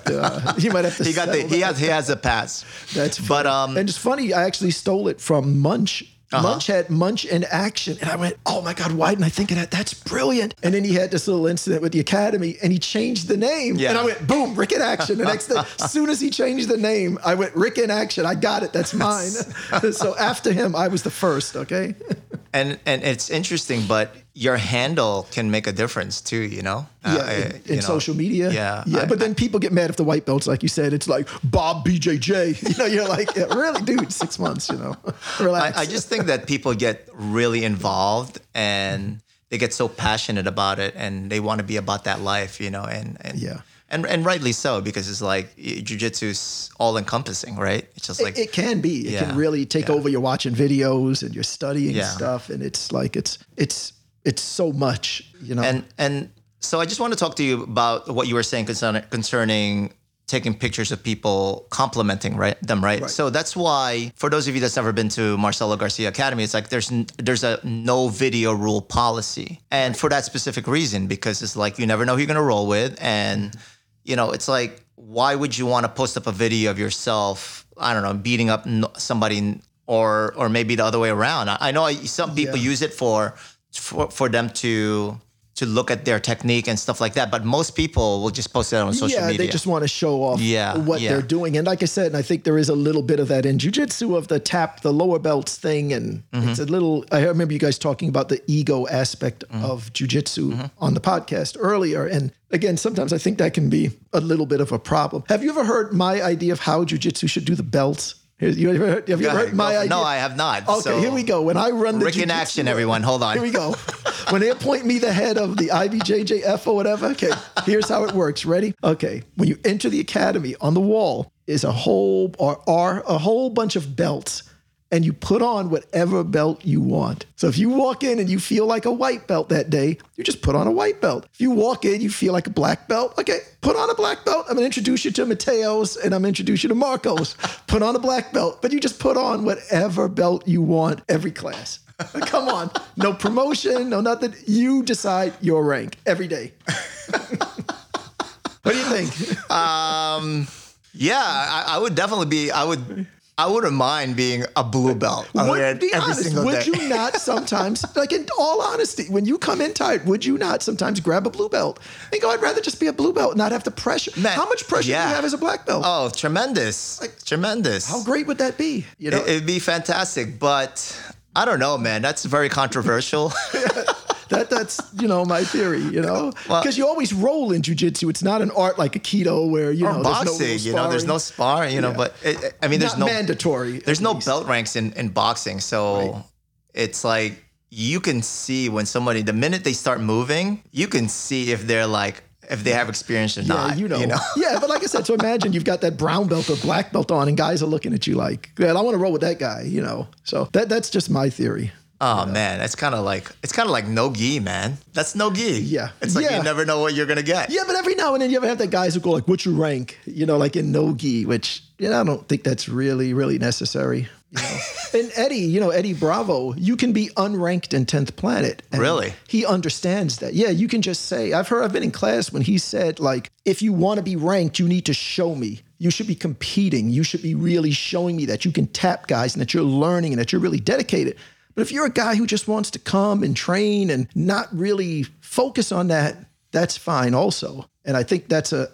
He might have to he has a pass. That's funny. But and it's funny, I actually stole it from Munch. Munch had Munch in Action, and I went, oh my God, why didn't I think of that? That's brilliant. And then he had this little incident with the academy, and he changed the name. Yeah. And I went, boom, Rick in Action. The next day, as soon as he changed the name, I went, Rick in Action. I got it. That's mine. So after him, I was the first, okay? And it's interesting, but your handle can make a difference too, you know? In social media. Yeah. But then people get mad if the white belts, like you said, it's like Bob BJJ. You know, you're like, yeah, really, dude, 6 months, you know, relax. I just think that people get really involved and they get so passionate about it and they want to be about that life, you know, And rightly so, because it's like jiu-jitsu is all-encompassing, right? It's just like it can be. It can really take over. You're watching videos and you're studying stuff, and it's like it's so much, you know. And so I just want to talk to you about what you were saying concerning taking pictures of people, complimenting them, right? Right? So that's why, for those of you that's never been to Marcelo Garcia Academy, it's like there's a no video rule policy, and for that specific reason, because it's like you never know who you're gonna roll with, and you know, it's like, why would you want to post up a video of yourself, I don't know, beating up somebody or maybe the other way around. I know some people use it for them to look at their technique and stuff like that. But most people will just post that on social media. Yeah, they just want to show off what they're doing. And like I said, and I think there is a little bit of that in jiu-jitsu of the tap, the lower belts thing. And it's a little, I remember you guys talking about the ego aspect of jiu-jitsu on the podcast earlier. And again, sometimes I think that can be a little bit of a problem. Have you ever heard my idea of how jiu-jitsu should do the belts? Have you ever heard my idea? No, I have not. Okay, so here we go. When I run the Rick in action, everyone. Hold on. Here we go. When they appoint me the head of the IBJJF or whatever, okay, here's how it works. Ready? Okay. When you enter the academy, on the wall is a whole bunch of belts, and you put on whatever belt you want. So if you walk in and you feel like a white belt that day, you just put on a white belt. If you walk in, you feel like a black belt, okay, put on a black belt. I'm going to introduce you to Mateus and I'm going to introduce you to Marcos. Put on a black belt, but you just put on whatever belt you want every class. Come on, no promotion, no nothing. You decide your rank every day. What do you think? I would definitely be, I wouldn't mind being a blue belt every single day. Would you not sometimes, like in all honesty, when you come in tired, would you not sometimes grab a blue belt and go, I'd rather just be a blue belt and not have the pressure? Man, how much pressure do you have as a black belt? Oh, tremendous. Tremendous. How great would that be? You know? It'd be fantastic, but I don't know, man. That's very controversial. That's, you know, my theory, you know, because you always roll in jiu-jitsu. It's not an art like Aikido where, you know, boxing, you know, there's no sparring, you know, but there's no mandatory. There's no belt ranks in boxing. So it's like you can see when somebody, the minute they start moving, you can see if they're like, if they have experience or not. You know? Yeah, but like I said, so imagine you've got that brown belt or black belt on and guys are looking at you like, man, I want to roll with that guy, you know. So that's just my theory. Oh, man, it's kind of like no gi, man. That's no gi. Yeah. It's like you never know what you're going to get. Yeah, but every now and then you ever have that guys who go like, what's your rank? You know, like in no gi, which, you know, I don't think that's really, really necessary. You know? And Eddie Bravo, you can be unranked in 10th Planet. And really? He understands that. Yeah, you can just say, I've been in class when he said, like, if you want to be ranked, you need to show me. You should be competing. You should be really showing me that you can tap guys and that you're learning and that you're really dedicated. But if you're a guy who just wants to come and train and not really focus on that, that's fine also. And I think that's a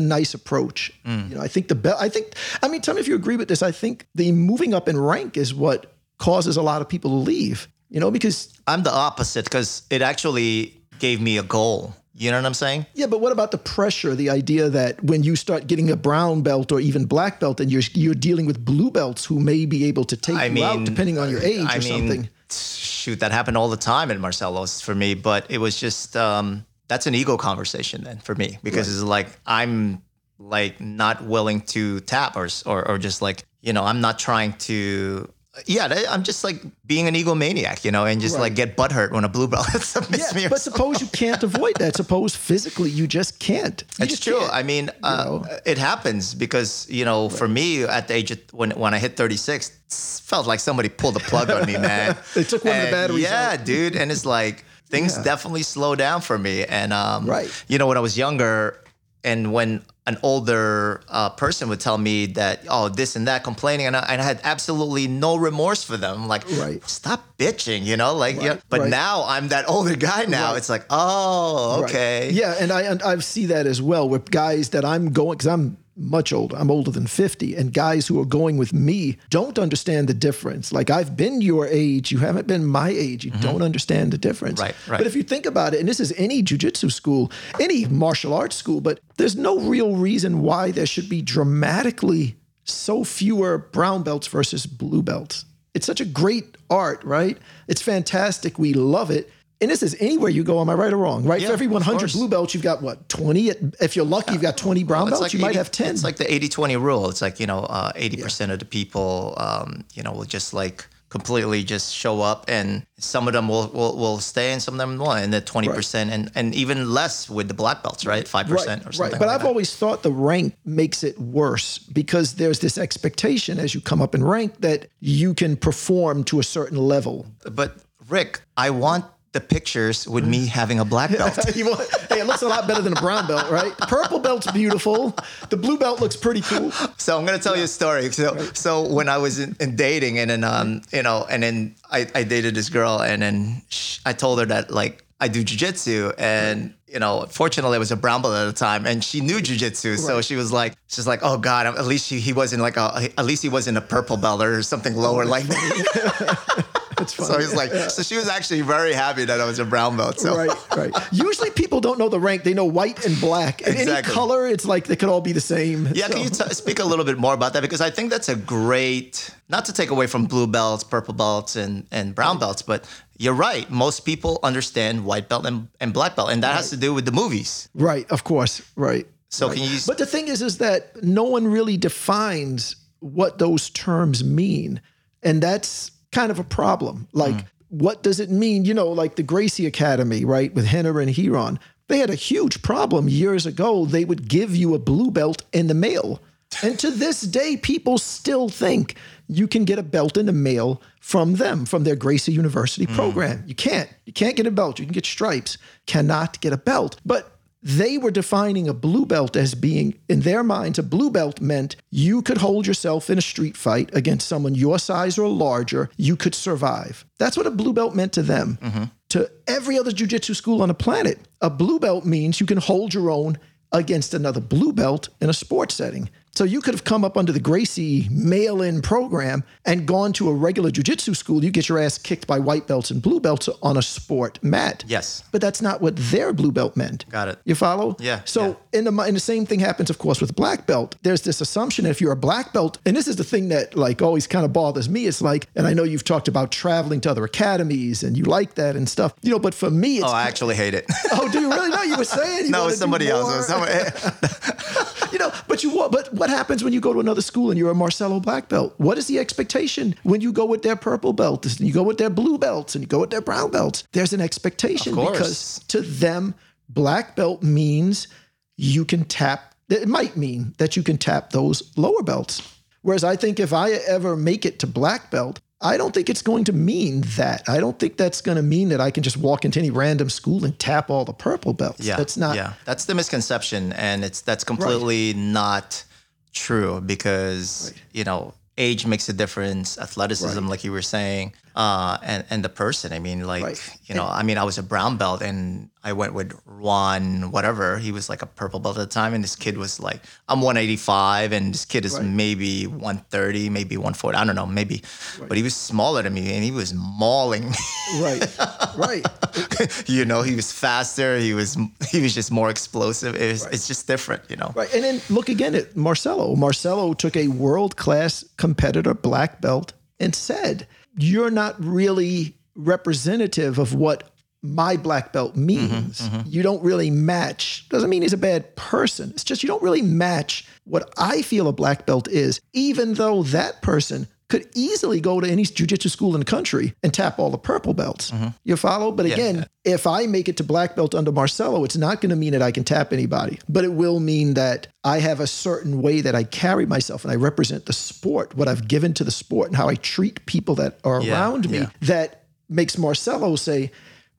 nice approach. You know, I think tell me if you agree with this. I think the moving up in rank is what causes a lot of people to leave, you know, because I'm the opposite because it actually gave me a goal. You know what I'm saying? Yeah, but what about the pressure, the idea that when you start getting a brown belt or even black belt and you're dealing with blue belts who may be able to take out depending on your age something? Shoot, that happened all the time at Marcelo's for me, but it was just, that's an ego conversation then for me because it's like I'm like not willing to tap or just like, you know, I'm not trying to... Yeah, I'm just like being an egomaniac, you know, and just like get butthurt when a blue belt submits me. But suppose you can't avoid that. Suppose physically you just can't. It's true. Can't. I mean, it happens because, you know, for me at the age of when I hit 36, felt like somebody pulled the plug on me, man. They took one of the batteries. Yeah, dude. And it's like things definitely slow down for me. And, you know, when I was younger and when an older person would tell me that, oh, this and that, complaining, and I had absolutely no remorse for them. I'm like, stop bitching, you know? Like, yeah. But now I'm that older guy now. Right. It's like, oh, okay. Right. Yeah, and I see that as well with guys that I'm going, because I'm much older. I'm older than 50. And guys who are going with me don't understand the difference. Like, I've been your age. You haven't been my age. You don't understand the difference. Right. But if you think about it, and this is any jiu-jitsu school, any martial arts school, but there's no real reason why there should be dramatically so fewer brown belts versus blue belts. It's such a great art, right? It's fantastic. We love it. And this is anywhere you go, am I right or wrong? Right? Yeah, for every 100 blue belts, you've got what, 20? If you're lucky, you've got 20 brown belts. Like you might have 10. It's like the 80-20 rule. It's like, you know, 80% of the people, you know, will just like completely just show up and some of them will stay and some of them won't. And the 20% and even less with the black belts, right? 5% or something like that. But I've always thought the rank makes it worse because there's this expectation as you come up in rank that you can perform to a certain level. But Rick, I want the pictures with me having a black belt. Hey, it looks a lot better than a brown belt, right? Purple belt's beautiful. The blue belt looks pretty cool. So I'm going to tell you a story. So when I was in dating and then, you know, and then I dated this girl and then I told her that like I do jiu-jitsu and, you know, fortunately I was a brown belt at the time and she knew jiu-jitsu. So she was like, she's like, oh God, at least he wasn't like a, at least he wasn't a purple belt or something lower like that. So he's like, so she was actually very happy that I was a brown belt. So. Right, right. Usually people don't know the rank; they know white and black. And exactly. Any color, it's like they could all be the same. Yeah, so. Can you speak a little bit more about that? Because I think that's a great, not to take away from blue belts, purple belts, and brown belts, but you're right. Most people understand white belt and black belt, and that has to do with the movies. Right, of course. Right. So can you? But the thing is that no one really defines what those terms mean, and that's kind of a problem. Like, what does it mean? You know, like the Gracie Academy, right? With Henner and Heron, they had a huge problem years ago. They would give you a blue belt in the mail. And to this day, people still think you can get a belt in the mail from them, from their Gracie University program. You can't get a belt. You can get stripes, cannot get a belt. But they were defining a blue belt as being, in their minds, a blue belt meant you could hold yourself in a street fight against someone your size or larger, you could survive. That's what a blue belt meant to them. Mm-hmm. To every other jiu-jitsu school on the planet, a blue belt means you can hold your own against another blue belt in a sports setting. So you could have come up under the Gracie mail-in program and gone to a regular jiu-jitsu school. You get your ass kicked by white belts and blue belts on a sport mat. Yes. But that's not what their blue belt meant. Got it. You follow? Yeah. So and the same thing happens, of course, with black belt. There's this assumption that if you're a black belt, and this is the thing that like always kind of bothers me. It's like, and I know you've talked about traveling to other academies and you like that and stuff, you know, but for me, it's... Oh, I actually hate it. Oh, do you really? No, you were saying you wanted to do more. No, somebody else. You know, but what happens when you go to another school and you're a Marcelo black belt? What is the expectation when you go with their purple belts and you go with their blue belts and you go with their brown belts? There's an expectation because to them, black belt means you can tap. It might mean that you can tap those lower belts. Whereas I think if I ever make it to black belt, I don't think it's going to mean that. I don't think that's going to mean that I can just walk into any random school and tap all the purple belts. Yeah, that's not. Yeah, that's the misconception, and that's completely not true because you know age makes a difference, athleticism, like you were saying, and the person. I mean, like you know, I mean, I was a brown belt and I went with Juan, whatever. He was like a purple belt at the time, and this kid was like, I'm 185, and this kid is maybe 130, maybe 140. I don't know, maybe. Right. But he was smaller than me, and he was mauling me. You know, he was faster. He was just more explosive. It's just different, you know. Right, and then look again at Marcelo. Marcelo took a world-class competitor black belt and said, you're not really representative of what my black belt means. You don't really match. Doesn't mean he's a bad person. It's just you don't really match what I feel a black belt is, even though that person could easily go to any jiu-jitsu school in the country and tap all the purple belts. You follow? But again, if I make it to black belt under Marcelo, it's not going to mean that I can tap anybody, but it will mean that I have a certain way that I carry myself and I represent the sport, what I've given to the sport and how I treat people that are around me that makes Marcelo say,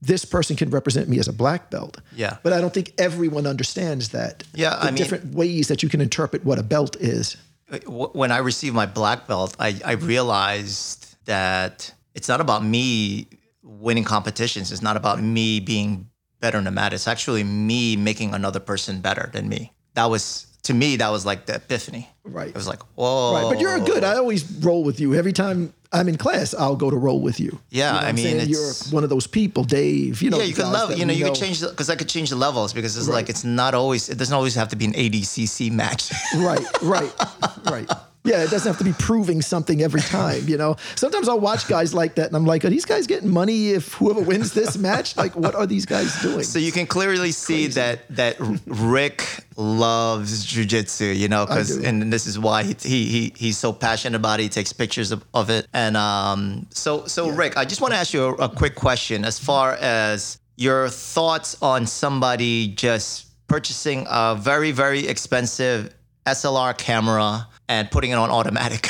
this person can represent me as a black belt. Yeah. But I don't think everyone understands that. Yeah, I mean, different ways that you can interpret what a belt is. When I received my black belt, I realized that it's not about me winning competitions. It's not about me being better than Matt. It's actually me making another person better than me. That was... To me, that was like the epiphany. Right. It was like, whoa. Right. But you're good. I always roll with you. Every time I'm in class, I'll go to roll with you. Yeah. You know what I mean, you're one of those people, Dave. You know, yeah, you can level. You know, you can change because I could change the levels because it's like it's not always. It doesn't always have to be an ADCC match. Right. Yeah, it doesn't have to be proving something every time, you know. Sometimes I'll watch guys like that, and I'm like, are these guys getting money if whoever wins this match? Like, what are these guys doing? So you can clearly see that Rick loves jiu-jitsu, you know, and this is why he's so passionate about it. He takes pictures of it. And Rick, I just want to ask you a quick question as far as your thoughts on somebody just purchasing a very, very expensive SLR camera and putting it on automatic.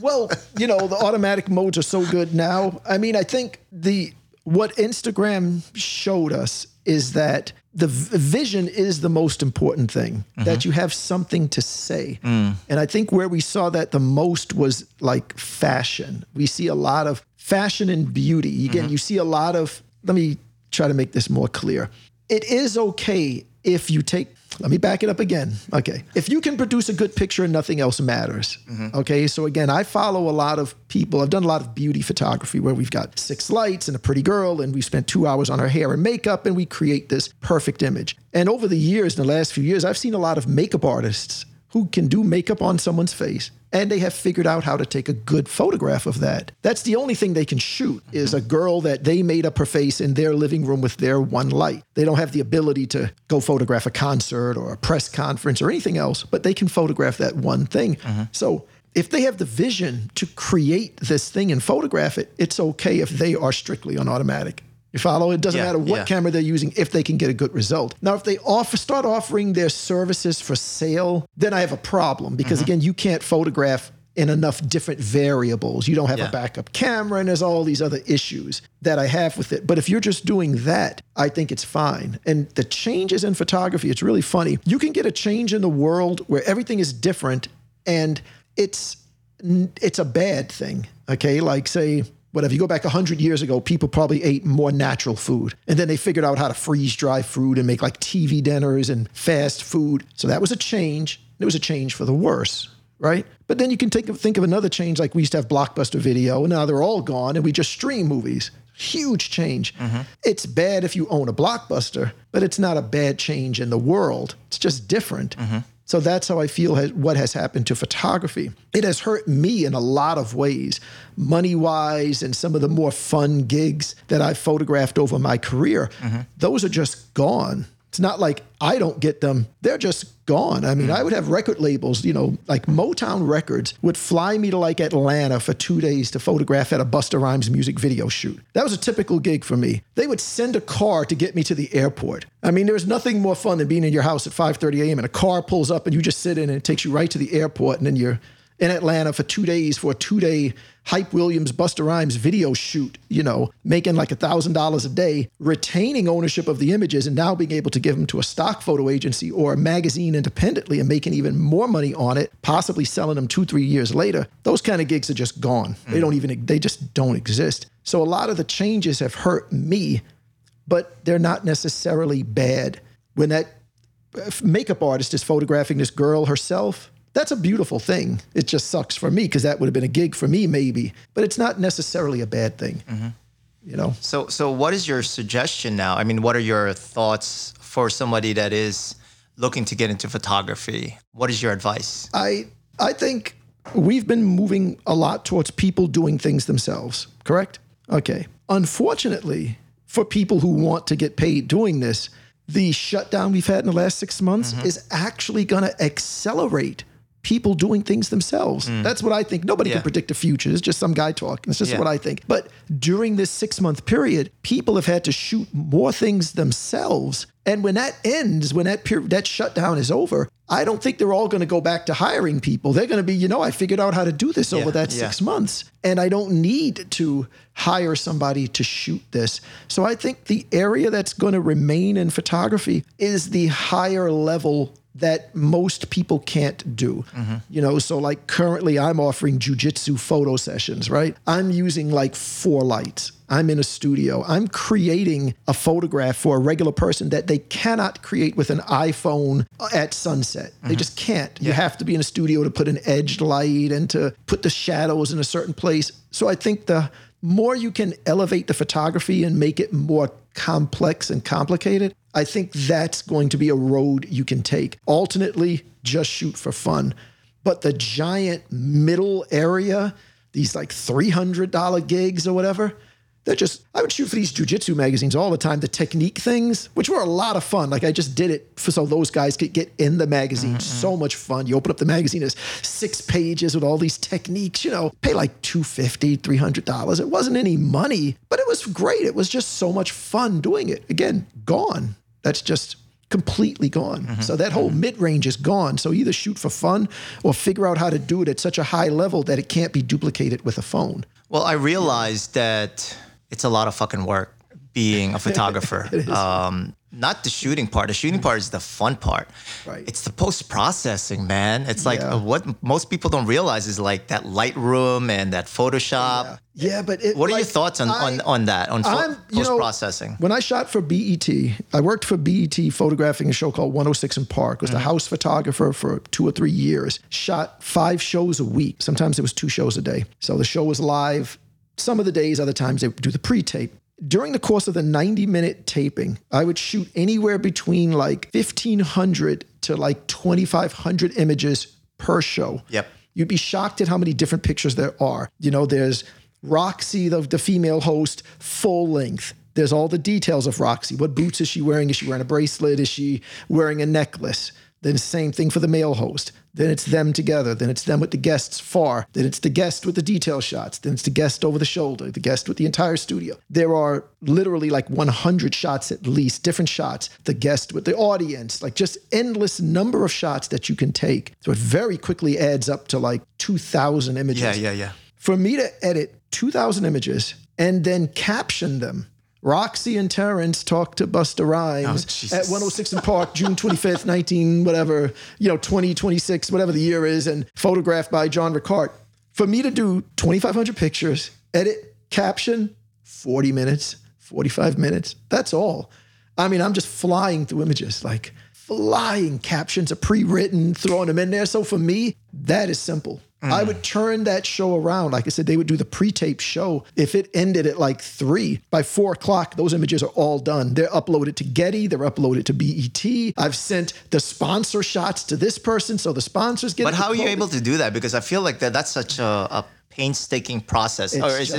Well, you know, the automatic modes are so good now. I mean, I think the what Instagram showed us is that the vision is the most important thing, mm-hmm. that you have something to say. Mm. And I think where we saw that the most was like fashion. We see a lot of fashion and beauty. Again, mm-hmm. you see a lot of, let me try to make this more clear. It is okay if you take, let me back it up again. Okay. If you can produce a good picture and nothing else matters. Mm-hmm. Okay. So again, I follow a lot of people. I've done a lot of beauty photography where we've got 6 lights and a pretty girl and we spent 2 hours on her hair and makeup and we create this perfect image. And over the years, in the last few years, I've seen a lot of makeup artists who can do makeup on someone's face and they have figured out how to take a good photograph of that. That's the only thing they can shoot is a girl that they made up her face in their living room with their one light. They don't have the ability to go photograph a concert or a press conference or anything else, but they can photograph that one thing. Uh-huh. So if they have the vision to create this thing and photograph it, it's okay if they are strictly on automatic. You follow? It doesn't matter what camera they're using if they can get a good result. Now, if they start offering their services for sale, then I have a problem because, mm-hmm. again, you can't photograph in enough different variables. You don't have a backup camera and there's all these other issues that I have with it. But if you're just doing that, I think it's fine. And the changes in photography, it's really funny. You can get a change in the world where everything is different and it's a bad thing, okay? Like, say... Whatever, you go back 100 years ago, people probably ate more natural food. And then they figured out how to freeze-dry food and make like TV dinners and fast food. So that was a change. It was a change for the worse, right? But then you can think of another change, like we used to have Blockbuster Video, and now they're all gone, and we just stream movies. Huge change. Mm-hmm. It's bad if you own a Blockbuster, but it's not a bad change in the world. It's just different. Mm-hmm. So that's how I feel what has happened to photography. It has hurt me in a lot of ways, money-wise and some of the more fun gigs that I photographed over my career. Mm-hmm. Those are just gone. It's not like I don't get them. They're just gone. I mean, I would have record labels, you know, like Motown Records would fly me to like Atlanta for 2 days to photograph at a Busta Rhymes music video shoot. That was a typical gig for me. They would send a car to get me to the airport. I mean, there's nothing more fun than being in your house at 5:30 a.m. and a car pulls up and you just sit in and it takes you right to the airport and then you're in Atlanta for 2 days for a 2-day Hype Williams, Busta Rhymes video shoot, you know, making like $1,000 a day, retaining ownership of the images and now being able to give them to a stock photo agency or a magazine independently and making even more money on it, possibly selling them 2-3 years later. Those kind of gigs are just gone. Mm. They just don't exist. So a lot of the changes have hurt me, but they're not necessarily bad. When that makeup artist is photographing this girl herself, that's a beautiful thing. It just sucks for me because that would have been a gig for me maybe, but it's not necessarily a bad thing, mm-hmm. you know? So what is your suggestion now? I mean, what are your thoughts for somebody that is looking to get into photography? What is your advice? I think we've been moving a lot towards people doing things themselves, correct? Okay. Unfortunately, for people who want to get paid doing this, the shutdown we've had in the last 6 months mm-hmm. is actually going to accelerate people doing things themselves. Mm. That's what I think. Nobody can predict the future. It's just some guy talking. It's just what I think. But during this 6-month period, people have had to shoot more things themselves. And when that ends, when that shutdown is over, I don't think they're all going to go back to hiring people. They're going to be, you know, I figured out how to do this over that 6 months, and I don't need to hire somebody to shoot this. So I think the area that's going to remain in photography is the higher level that most people can't do, mm-hmm. you know? So like currently I'm offering jiu-jitsu photo sessions, right? I'm using like 4 lights. I'm in a studio. I'm creating a photograph for a regular person that they cannot create with an iPhone at sunset. Mm-hmm. They just can't. Yeah. You have to be in a studio to put an edged light and to put the shadows in a certain place. So I think the more you can elevate the photography and make it more complex and complicated, I think that's going to be a road you can take. Alternately, just shoot for fun. But the giant middle area, these like $300 gigs or whatever, they're just, I would shoot for these jiu-jitsu magazines all the time, the technique things, which were a lot of fun. Like I just did it so those guys could get in the magazine. Mm-hmm. So much fun. You open up the magazine, there's 6 pages with all these techniques, you know, pay like $250, $300. It wasn't any money, but it was great. It was just so much fun doing it. Again, gone. That's just completely gone. Mm-hmm. So that whole mid-range is gone. So either shoot for fun or figure out how to do it at such a high level that it can't be duplicated with a phone. Well, I realized that it's a lot of fucking work being a photographer. Not the shooting part. The shooting part is the fun part. Right. It's the post-processing, man. It's like what most people don't realize is like that Lightroom and that Photoshop. Yeah, but what are your thoughts on that, on post-processing? You know, when I shot for BET, I worked for BET photographing a show called 106 in Park. I was the house photographer for 2 or 3 years. Shot 5 shows a week. Sometimes it was 2 shows a day. So the show was live. Some of the days, other times they would do the pre-tape. During the course of the 90-minute taping, I would shoot anywhere between like 1,500 to like 2,500 images per show. Yep. You'd be shocked at how many different pictures there are. You know, there's Roxy, the female host, full length. There's all the details of Roxy. What boots is she wearing? Is she wearing a bracelet? Is she wearing a necklace? Then same thing for the male host. Then it's them together. Then it's them with the guests far. Then it's the guest with the detail shots. Then it's the guest over the shoulder, the guest with the entire studio. There are literally like 100 shots at least, different shots. The guest with the audience, like just endless number of shots that you can take. So it very quickly adds up to like 2,000 images. Yeah. For me to edit 2,000 images and then caption them. Roxy and Terrence talked to Busta Rhymes at 106 in Park, June 25th, 2026, whatever the year is, and photographed by John Ricard. For me to do 2,500 pictures, edit, caption, 40 minutes, 45 minutes, that's all. I mean, I'm just flying through images, like flying. Captions are pre-written, throwing them in there. So for me, that is simple. I would turn that show around. Like I said, they would do the pre-tape show. If it ended at like 3, by 4 o'clock, those images are all done. They're uploaded to Getty. They're uploaded to BET. I've sent the sponsor shots to this person, so the sponsors get it. But how are you able to do that? Because I feel like that's such a painstaking process. It's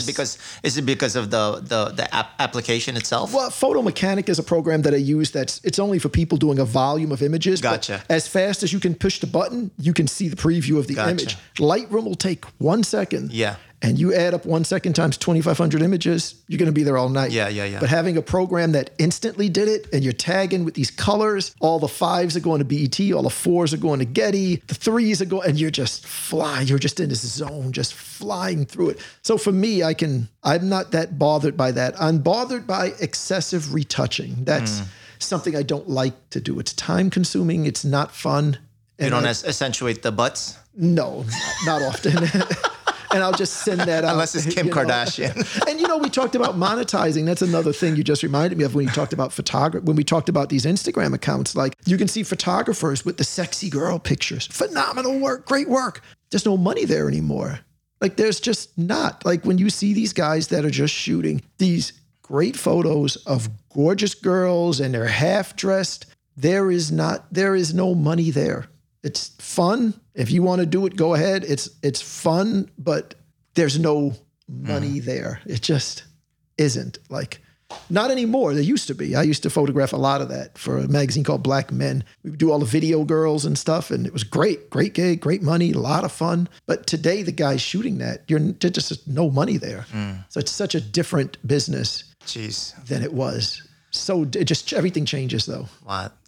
is it because of the application itself? Well, Photomechanic is a program that I use it's only for people doing a volume of images. Gotcha. As fast as you can push the button, you can see the preview of the image. Lightroom will take 1 second. Yeah. And you add up 1 second times 2,500 images, you're going to be there all night. Yeah. But having a program that instantly did it, and you're tagging with these colors, all the 5s are going to BET, all the 4s are going to Getty, the 3s are going, and you're just flying. You're just in this zone, just flying through it. So for me, I'm not that bothered by that. I'm bothered by excessive retouching. That's something I don't like to do. It's time consuming. It's not fun. You don't accentuate the butts? No, not often. And I'll just send that out. Unless it's Kim Kardashian. And we talked about monetizing. That's another thing you just reminded me of when you talked about when we talked about these Instagram accounts. Like, you can see photographers with the sexy girl pictures. Phenomenal work, great work. There's no money there anymore. Like, there's just not. Like, when you see these guys that are just shooting these great photos of gorgeous girls and they're half dressed, there is no money there. It's fun. If you want to do it, go ahead. It's fun, but there's no money there. It just isn't. Like, not anymore. There used to be. I used to photograph a lot of that for a magazine called Black Men. We would do all the video girls and stuff, and it was great. Great gig, great money, a lot of fun. But today, the guys shooting that, there's just no money there. So it's such a different business than it was. So it just, everything changes, though.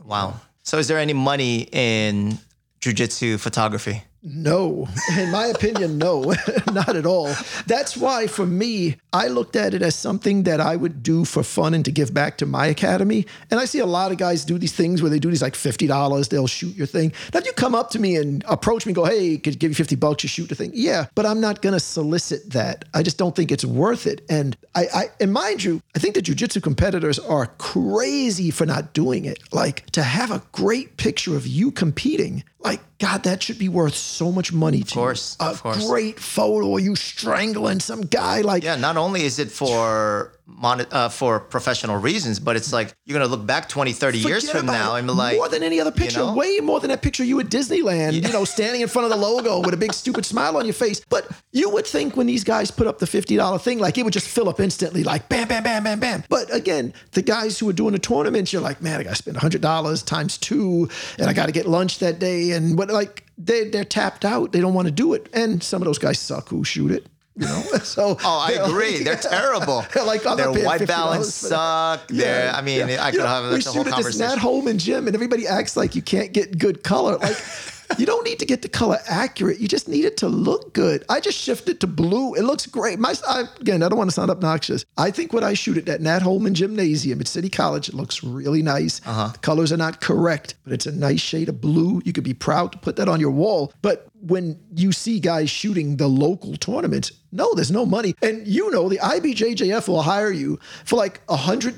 Wow. So is there any money in jiu-jitsu photography? No. In my opinion, no. Not at all. That's why, for me, I looked at it as something that I would do for fun and to give back to my academy. And I see a lot of guys do these things where they do these like $50, they'll shoot your thing. Now, if you come up to me and approach me and go, hey, could give you $50 to shoot the thing? Yeah, but I'm not going to solicit that. I just don't think it's worth it. And I mind you, I think the jiu-jitsu competitors are crazy for not doing it. Like, to have a great picture of you competing, like, God, that should be worth so much money to you. Of course. Great photo of you strangling some guy. Like, yeah, not only is it for professional reasons, but it's like you're going to look back 20, 30 years from now and be like, more than any other picture, way more than that picture you at Disneyland, standing in front of the logo with a big stupid smile on your face. But you would think when these guys put up the $50 thing, like, it would just fill up instantly, like bam, bam, bam, bam, bam. But again, the guys who are doing the tournaments, you're like, man, I got to spend $100 times 2, and I got to get lunch that day. And what, like, they're tapped out. They don't want to do it. And some of those guys suck who shoot it. So I agree. They're terrible. They're like, their white balance suck. Yeah, I could have a whole conversation. We shoot at this Nat Holman gym, and everybody acts like you can't get good color. Like, You don't need to get the color accurate. You just need it to look good. I just shifted to blue. It looks great. Again, I don't want to sound obnoxious. I think what I shoot at that Nat Holman gymnasium at City College, it looks really nice. Uh-huh. The colors are not correct, but it's a nice shade of blue. You could be proud to put that on your wall. But when you see guys shooting the local tournaments, no, there's no money. And you know, the IBJJF will hire you for like $100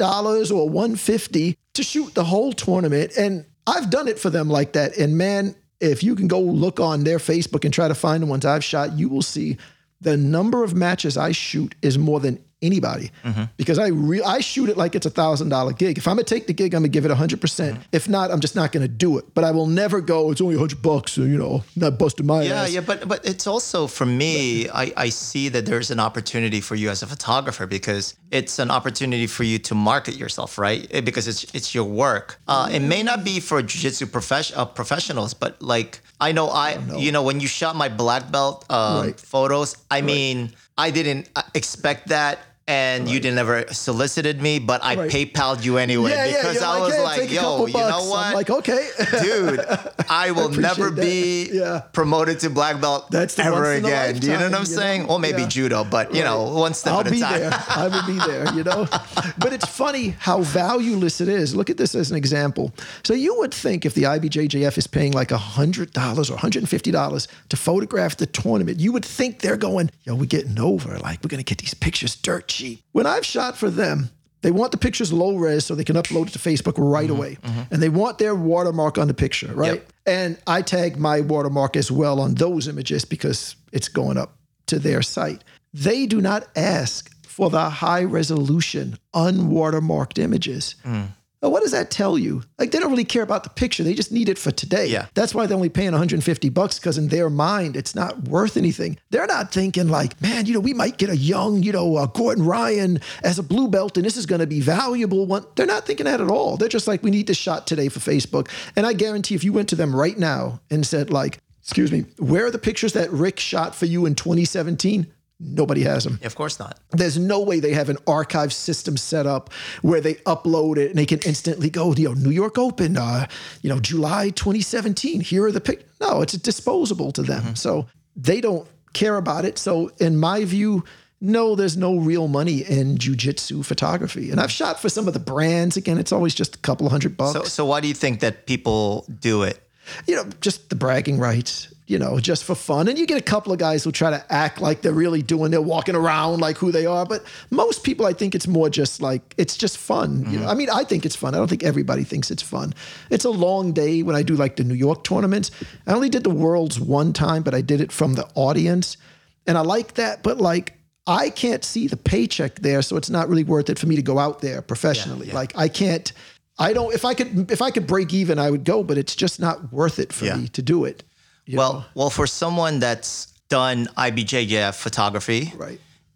or $150 to shoot the whole tournament. And I've done it for them like that. And man, if you can go look on their Facebook and try to find the ones I've shot, you will see the number of matches I shoot is more than anybody, mm-hmm. because I shoot it like it's $1,000 gig. If I'm gonna take the gig, I'm gonna give it 100%. Mm-hmm. If not, I'm just not gonna do it. But I will never go, it's only $100, so, you know, not busting my ass. Yeah, but it's also, for me, I see that there's an opportunity for you as a photographer, because it's an opportunity for you to market yourself, right? Because it's your work. It may not be for jiu-jitsu professionals, but like, I know you know, when you shot my black belt photos, I mean, I didn't expect that. And you didn't ever solicited me, but I PayPal'd you anyway, because I was like, yo, you know what? I'm like, okay. Dude, I will never be promoted to black belt ever again. Lifetime, you know what I'm saying? Or maybe judo, but you know, one step at a time. I will be there, you know? But it's funny how valueless it is. Look at this as an example. So you would think if the IBJJF is paying like $100 or $150 to photograph the tournament, you would think they're going, yo, we're getting over. Like, we're going to get these pictures dirt cheap. When I've shot for them, they want the pictures low res so they can upload it to Facebook right away. Mm-hmm. And they want their watermark on the picture, right? Yep. And I tag my watermark as well on those images because it's going up to their site. They do not ask for the high resolution, unwatermarked images. Mm. Now, what does that tell you? Like, they don't really care about the picture. They just need it for today. Yeah. That's why they're only paying $150 because in their mind, it's not worth anything. They're not thinking like, man, you know, we might get a young, you know, Gordon Ryan as a blue belt and this is going to be valuable. They're not thinking that at all. They're just like, we need this shot today for Facebook. And I guarantee if you went to them right now and said like, excuse me, where are the pictures that Rick shot for you in 2017? Nobody has them. Of course not. There's no way they have an archive system set up where they upload it and they can instantly go, you know, New York Open, you know, July 2017. Here are the pictures. No, it's disposable to them. Mm-hmm. So they don't care about it. So in my view, no, there's no real money in jiu-jitsu photography. And I've shot for some of the brands. Again, it's always just a couple $100. So why do you think that people do it? You know, just the bragging rights. You know, just for fun. And you get a couple of guys who try to act like they're really doing, they're walking around like who they are. But most people, I think it's more just like, it's just fun. Mm-hmm. You know, I mean, I think it's fun. I don't think everybody thinks it's fun. It's a long day when I do like the New York tournaments. I only did the Worlds one time, but I did it from the audience. And I like that, but like, I can't see the paycheck there. So it's not really worth it for me to go out there professionally. Yeah, yeah. Like if I could break even, I would go, but it's just not worth it for me to do it. You well, for someone that's done IBJJF photography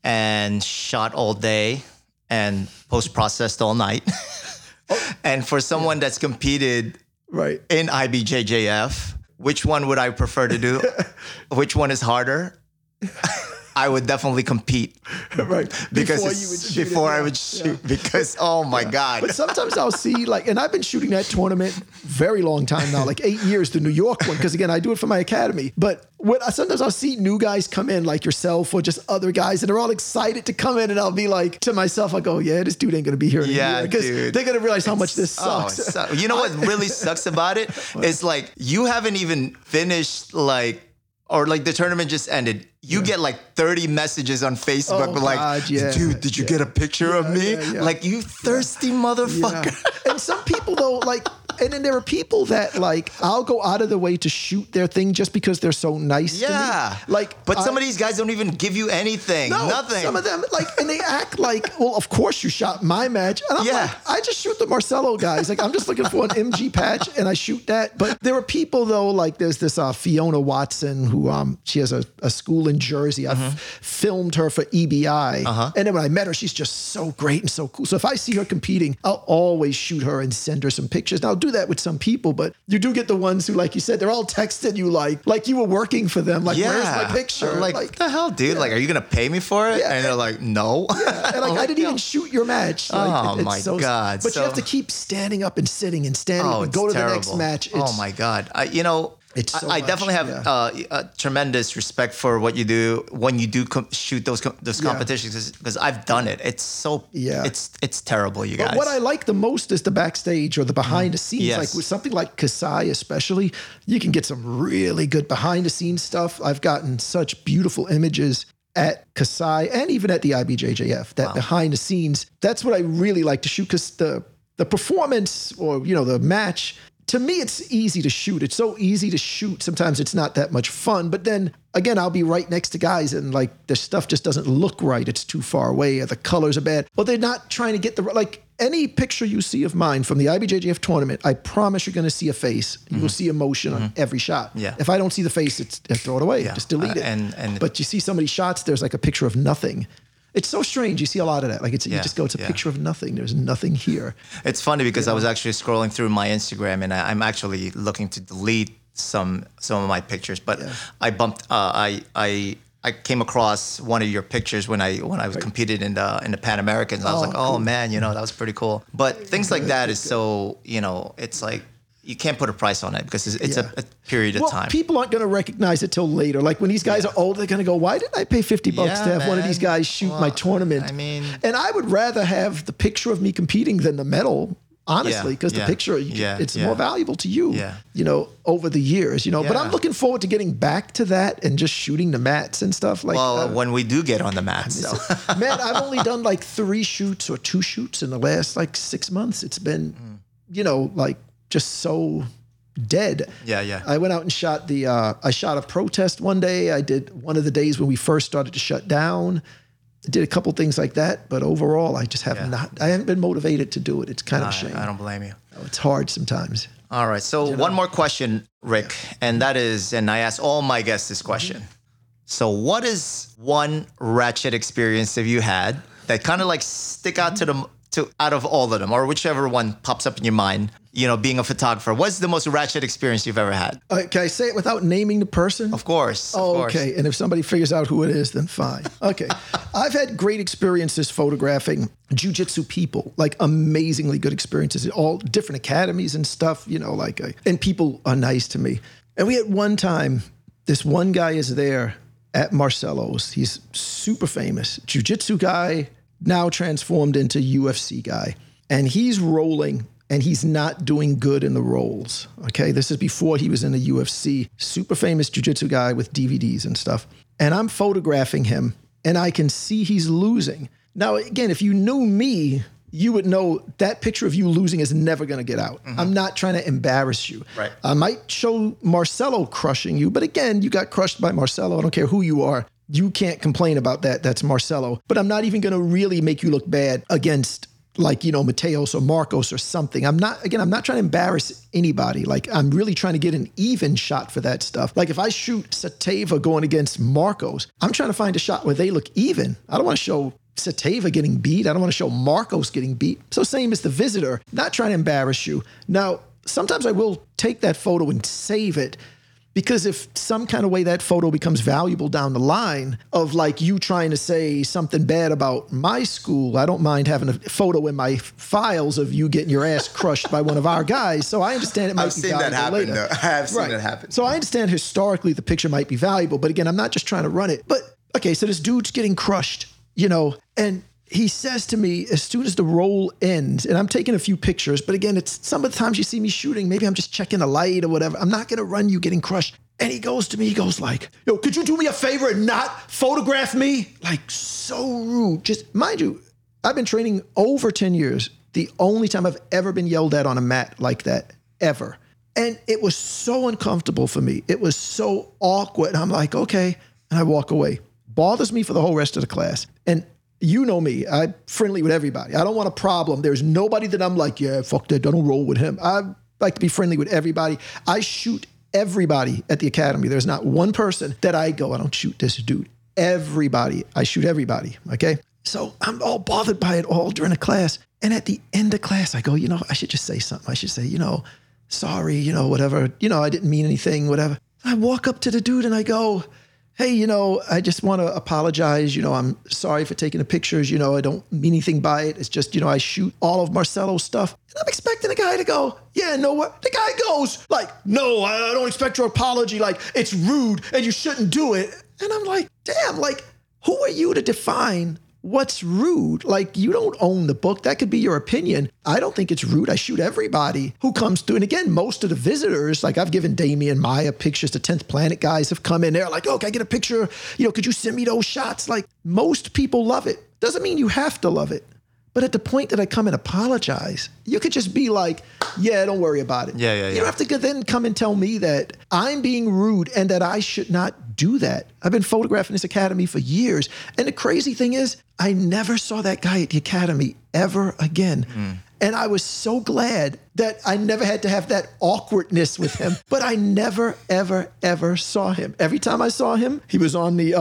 and shot all day and post-processed all night, and for someone that's competed in IBJJF, which one would I prefer to do? Which one is harder? I would definitely compete, Because oh my god! But sometimes I'll see like, and I've been shooting that tournament very long time now, like 8 years, the New York one, because again I do it for my academy. But sometimes I'll see new guys come in, like yourself or just other guys, and they're all excited to come in, and I'll be like to myself, I go, yeah, this dude ain't gonna be here anymore because they're gonna realize how much this sucks. You know what really sucks about it? It's like you haven't even finished or the tournament just ended. You get like 30 messages on Facebook dude, did you get a picture of me? Like, you thirsty motherfucker. And some people though, like, and then there are people that like, I'll go out of the way to shoot their thing just because they're so nice to me. Like, but some of these guys don't even give you anything. No, nothing. Some of them like, and they act like, well, of course you shot my match. And I'm like, I just shoot the Marcelo guys. Like, I'm just looking for an MG patch and I shoot that. But there are people though, like there's this Fiona Watson who she has a school in Jersey. I filmed her for EBI. Uh-huh. And then when I met her, she's just so great and so cool. So if I see her competing, I'll always shoot her and send her some pictures. Now I'll do that with some people, but you do get the ones who, like you said, they're all texting you like you were working for them. Like, where's my picture? Like, what the hell, dude? Yeah. Like, are you going to pay me for it? Yeah. And they're like, no. Yeah. And like, I didn't even shoot your match. Like, oh my God. But you have to keep standing up and sitting and standing up and go to the next match. Oh my God. You know, It's so I definitely have a tremendous respect for what you do when you do shoot those competitions, because I've done it. It's so it's terrible, you guys. But what I like the most is the backstage or the behind the scenes. Yes. Like with something like Kasai especially, you can get some really good behind the scenes stuff. I've gotten such beautiful images at Kasai and even at the IBJJF. That behind the scenes, that's what I really like to shoot, because the performance or the match. To me, it's easy to shoot. It's so easy to shoot. Sometimes it's not that much fun. But then again, I'll be right next to guys and like the stuff just doesn't look right. It's too far away or the colors are bad. But they're not trying to get the, like any picture you see of mine from the IBJJF tournament, I promise you're going to see a face. You will see emotion on every shot. Yeah. If I don't see the face, I throw it away. Yeah. Just delete it. But you see so many shots, there's like a picture of nothing. It's so strange. You see a lot of that. Like you just go, it's a picture of nothing. There's nothing here. It's funny because I was actually scrolling through my Instagram and I'm actually looking to delete some of my pictures. But I bumped. I came across one of your pictures when I competed in the Pan Americans. I was like, cool. Man, that was pretty cool. But things like that is so it's like. You can't put a price on it because it's a period of time. People aren't going to recognize it till later. Like when these guys are old, they're going to go, why didn't I pay $50 to have one of these guys shoot my tournament? I mean, and I would rather have the picture of me competing than the medal, honestly, because the picture, it's more valuable to you, over the years, But I'm looking forward to getting back to that and just shooting the mats and stuff. Like, when we do get on the mats. So. Man, I've only done like 3 shoots or 2 shoots in the last like 6 months. It's been, just so dead. Yeah. I went out and shot I shot a protest one day. I did one of the days when we first started to shut down. I did a couple things like that, but overall I just have I haven't been motivated to do it. It's kind of a shame. I don't blame you. It's hard sometimes. All right, so one more question, Rick, and that is, and I ask all my guests this question. Mm-hmm. So what is one ratchet experience have you had that kind of like stick out out of all of them, or whichever one pops up in your mind? Being a photographer, what's the most ratchet experience you've ever had? Can I say it without naming the person? Of course. Okay. And if somebody figures out who it is, then fine. Okay. I've had great experiences photographing jiu-jitsu people, like amazingly good experiences at all different academies and stuff, and people are nice to me. And we had one time, this one guy is there at Marcelo's. He's super famous jiu-jitsu guy, now transformed into UFC guy. And he's rolling. And he's not doing good in the rolls, okay? This is before he was in the UFC, super famous jiu-jitsu guy with DVDs and stuff. And I'm photographing him, and I can see he's losing. Now, again, if you knew me, you would know that picture of you losing is never gonna get out. Mm-hmm. I'm not trying to embarrass you. Right. I might show Marcelo crushing you, but again, you got crushed by Marcelo. I don't care who you are. You can't complain about that. That's Marcelo. But I'm not even gonna really make you look bad against Mateus or Marcos or something. I'm not trying to embarrass anybody. Like, I'm really trying to get an even shot for that stuff. Like, if I shoot Sateva going against Marcos, I'm trying to find a shot where they look even. I don't want to show Sateva getting beat. I don't want to show Marcos getting beat. So same as the visitor, not trying to embarrass you. Now, sometimes I will take that photo and save it, because if some kind of way that photo becomes valuable down the line of like you trying to say something bad about my school, I don't mind having a photo in my files of you getting your ass crushed by one of our guys. So I understand it might be valuable later. I have seen that happen. So I understand historically the picture might be valuable, but again, I'm not just trying to run it. But okay, so this dude's getting crushed, and he says to me, as soon as the roll ends, and I'm taking a few pictures, but again, it's some of the times you see me shooting, maybe I'm just checking the light or whatever. I'm not going to run you getting crushed. And he goes to me, like, yo, could you do me a favor and not photograph me? Like, so rude. Just, mind you, I've been training over 10 years. The only time I've ever been yelled at on a mat like that, ever. And it was so uncomfortable for me. It was so awkward. I'm like, okay. And I walk away. Bothers me for the whole rest of the class. And you know me, I'm friendly with everybody. I don't want a problem. There's nobody that I'm like, yeah, fuck that, don't roll with him. I like to be friendly with everybody. I shoot everybody at the academy. There's not one person that I don't shoot this dude. Everybody, I shoot everybody, okay? So I'm all bothered by it all during the class. And at the end of class, I go, I should just say something. I should say, sorry, whatever. I didn't mean anything, whatever. I walk up to the dude and I go, hey, you know, I just want to apologize. You know, I'm sorry for taking the pictures. You know, I don't mean anything by it. It's just, you know, I shoot all of Marcelo's stuff. And I'm expecting the guy to go, yeah, no, what? The guy goes like, no, I don't expect your apology. Like, it's rude and you shouldn't do it. And I'm like, damn, like, who are you to define what's rude? Like, you don't own the book. That could be your opinion. I don't think it's rude. I shoot everybody who comes through. And again, most of the visitors, like I've given Damien Maya pictures, the 10th Planet guys have come in. They're like, oh, can I get a picture? You know, could you send me those shots? Like, most people love it. Doesn't mean you have to love it. But at the point that I come and apologize, you could just be like, yeah, don't worry about it. Yeah. You don't have to then come and tell me that I'm being rude and that I should not do that. I've been photographing this academy for years. And the crazy thing is, I never saw that guy at the academy ever again. Mm. And I was so glad that I never had to have that awkwardness with him. But I never, ever, ever saw him. Every time I saw him, he was on the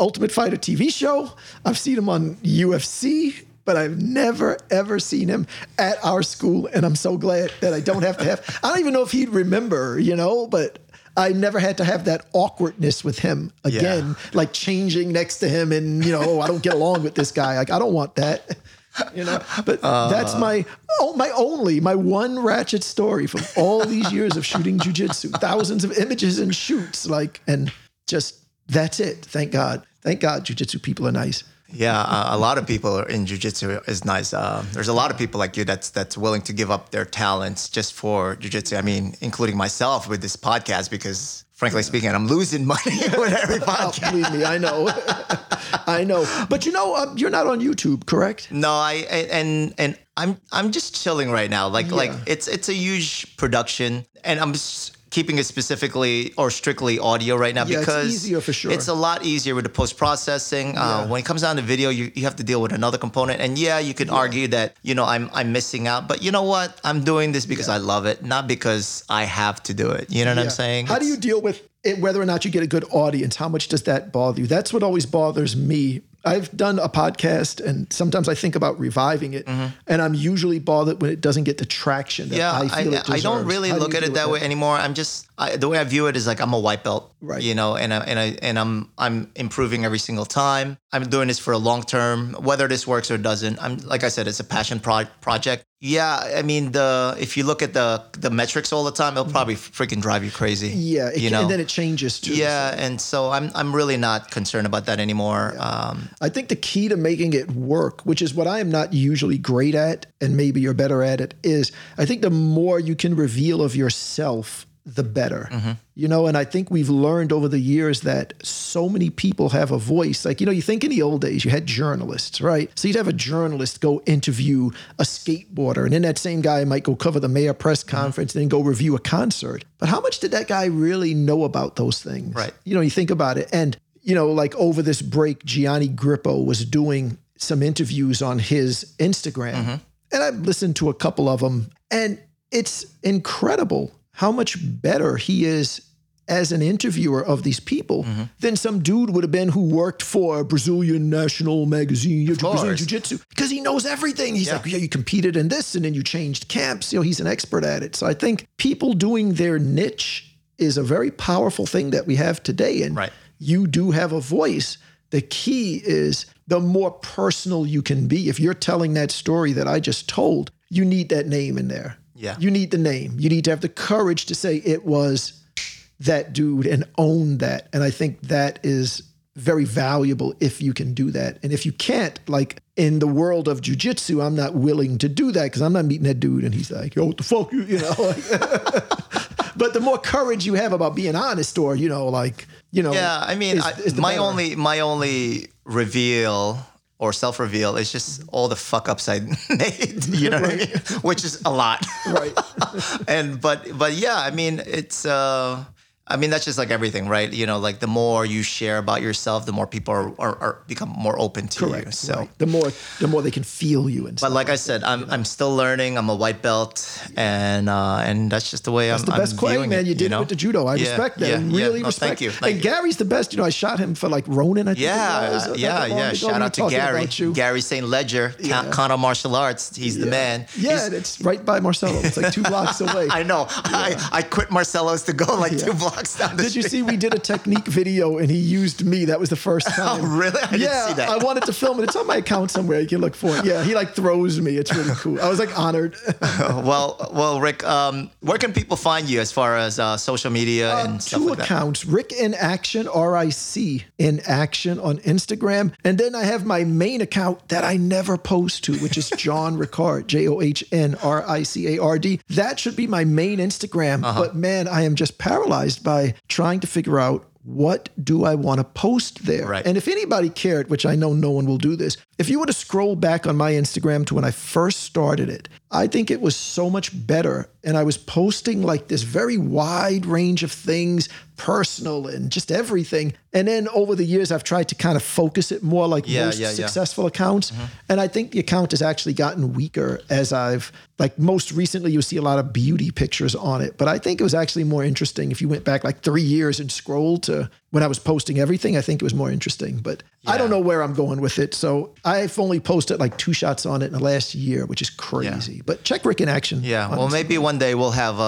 Ultimate Fighter TV show. I've seen him on UFC. But I've never, ever seen him at our school. And I'm so glad that I don't have to have, I don't even know if he'd remember, you know, but I never had to have that awkwardness with him again, like changing next to him and, you know, oh, I don't get along with this guy. Like, I don't want that, you know, but that's my one ratchet story from all these years of shooting jiu-jitsu, thousands of images and shoots, like, and just, that's it. Thank God. Thank God jiu-jitsu people are nice. Yeah, a lot of people in jiu-jitsu is nice. There's a lot of people like you that's willing to give up their talents just for jiu-jitsu. I mean, including myself with this podcast because, frankly speaking, I'm losing money with every podcast. Oh, believe me, I know. I know. But you know, you're not on YouTube, correct? No, I'm just chilling right now. Like it's a huge production, and I'm just keeping it specifically or strictly audio right now because it's easier for sure. It's a lot easier with the post-processing. When it comes down to video, you have to deal with another component. And you could argue that, you know, I'm missing out. But you know what? I'm doing this because I love it, not because I have to do it. You know what I'm saying? How do you deal with it, whether or not you get a good audience? How much does that bother you? That's what always bothers me. I've done a podcast and sometimes I think about reviving it and I'm usually bothered when it doesn't get the traction that I feel it deserves. I don't really look at it that way anymore. I'm just, the way I view it is like I'm a white belt, right? You know, and I'm improving every single time. I'm doing this for a long term, whether this works or doesn't. I'm, like I said, it's a passion project. Yeah, I mean, if you look at the metrics all the time, it'll probably freaking drive you crazy. Yeah, and then it changes too. Yeah, and so I'm really not concerned about that anymore. Yeah. I think the key to making it work, which is what I am not usually great at, and maybe you're better at it, is I think the more you can reveal of yourself, the better. You know, and I think we've learned over the years that so many people have a voice. Like, you know, you think in the old days you had journalists, right? So you'd have a journalist go interview a skateboarder, and then that same guy might go cover the mayor press conference and then go review a concert. But how much did that guy really know about those things? Right. You know, you think about it. And, you know, like over this break, Gianni Grippo was doing some interviews on his Instagram. And I've listened to a couple of them. And it's incredible how much better he is as an interviewer of these people than some dude would have been who worked for Brazilian National Magazine, Brazilian Jiu-Jitsu, because he knows everything. He's like, yeah, you competed in this and then you changed camps. You know, he's an expert at it. So I think people doing their niche is a very powerful thing that we have today. And you do have a voice. The key is the more personal you can be. If you're telling that story that I just told, you need that name in there. Yeah. You need the name. You need to have the courage to say it was that dude and own that. And I think that is very valuable if you can do that. And if you can't, like in the world of jiu-jitsu, I'm not willing to do that because I'm not meeting that dude. And he's like, yo, what the fuck? You know, like, but the more courage you have about being honest or, you know, like, you know. Yeah, I mean, my only reveal or self-reveal is just all the fuck-ups I made, you know what I mean? Which is a lot. But yeah, I mean, it's, I mean, that's just like everything, right? You know, like the more you share about yourself, the more people are become more open to you. So the more they can feel you. And but like I said, I'm still learning. I'm a white belt, and that's just the way that's I'm. That's the best quote, man. You did it with the judo. I respect that. I really respect. Thank you. And Gary's the best. You know, I shot him for like Ronin. I think. Yeah. Shout out to Gary St. Ledger, Kano Martial Arts. He's the man. Yeah, it's right by Marcelo. It's like 2 blocks away. I know. I quit Marcelo's to go like 2 blocks. walks down the street. Did you see we did a technique video and he used me? That was the first time. Oh, really? I didn't see that. I wanted to film it. It's on my account somewhere. You can look for it. Yeah, he like throws me. It's really cool. I was like honored. Well, Rick, where can people find you as far as social media and stuff like that? Two accounts, Rick in Action, R-I-C in Action on Instagram. And then I have my main account that I never post to, which is John Ricard, JohnRicard. That should be my main Instagram. Uh-huh. But man, I am just paralyzed by trying to figure out, what do I want to post there? Right. And if anybody cared, which I know no one will do this, if you were to scroll back on my Instagram to when I first started it, I think it was so much better. And I was posting like this very wide range of things, personal and just everything. And then over the years, I've tried to kind of focus it more like most successful accounts. Mm-hmm. And I think the account has actually gotten weaker as I've, like most recently, you see a lot of beauty pictures on it. But I think it was actually more interesting if you went back like 3 years and scrolled to when I was posting everything. I think it was more interesting, but I don't know where I'm going with it. So I've only posted like 2 shots on it in the last year, which is crazy. Yeah. But check Rick in Action. Yeah. Well, maybe one day we'll have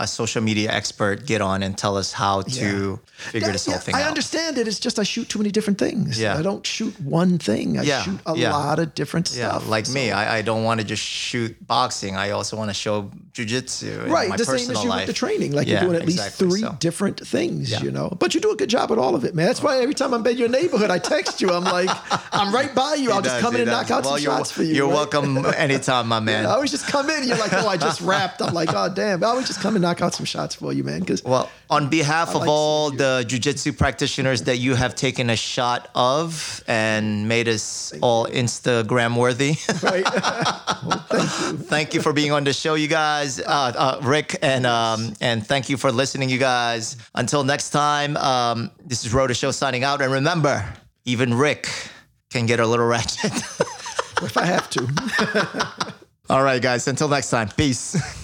a social media expert get on and tell us how to figure this whole thing out. I understand it. It's just I shoot too many different things. Yeah. I don't shoot one thing. I shoot a lot of different stuff. Yeah, like me. I don't want to just shoot boxing. I also want to show jiu-jitsu in my personal life. Right, the same as you with the training. Like you're doing at least 3 different things, you know. But you do a good job at all of it, man. That's why every time I'm in your neighborhood, I text you. I'm like, I'm right by you. I'll just come in and knock out some shots for you. You're welcome anytime, my man. Yeah, I always just come in and you're like, oh, I just wrapped. I'm like, oh, damn. I always just come in knock out some shots for you, man. Well, on behalf of all the jiu-jitsu practitioners that you have taken a shot of and made us all Instagram worthy. Right. Well, thank you. Thank you for being on the show, you guys. Rick, and thank you for listening, you guys. Until next time, this is Ro the Show signing out. And remember, even Rick can get a little ratchet. If I have to. All right, guys. Until next time. Peace.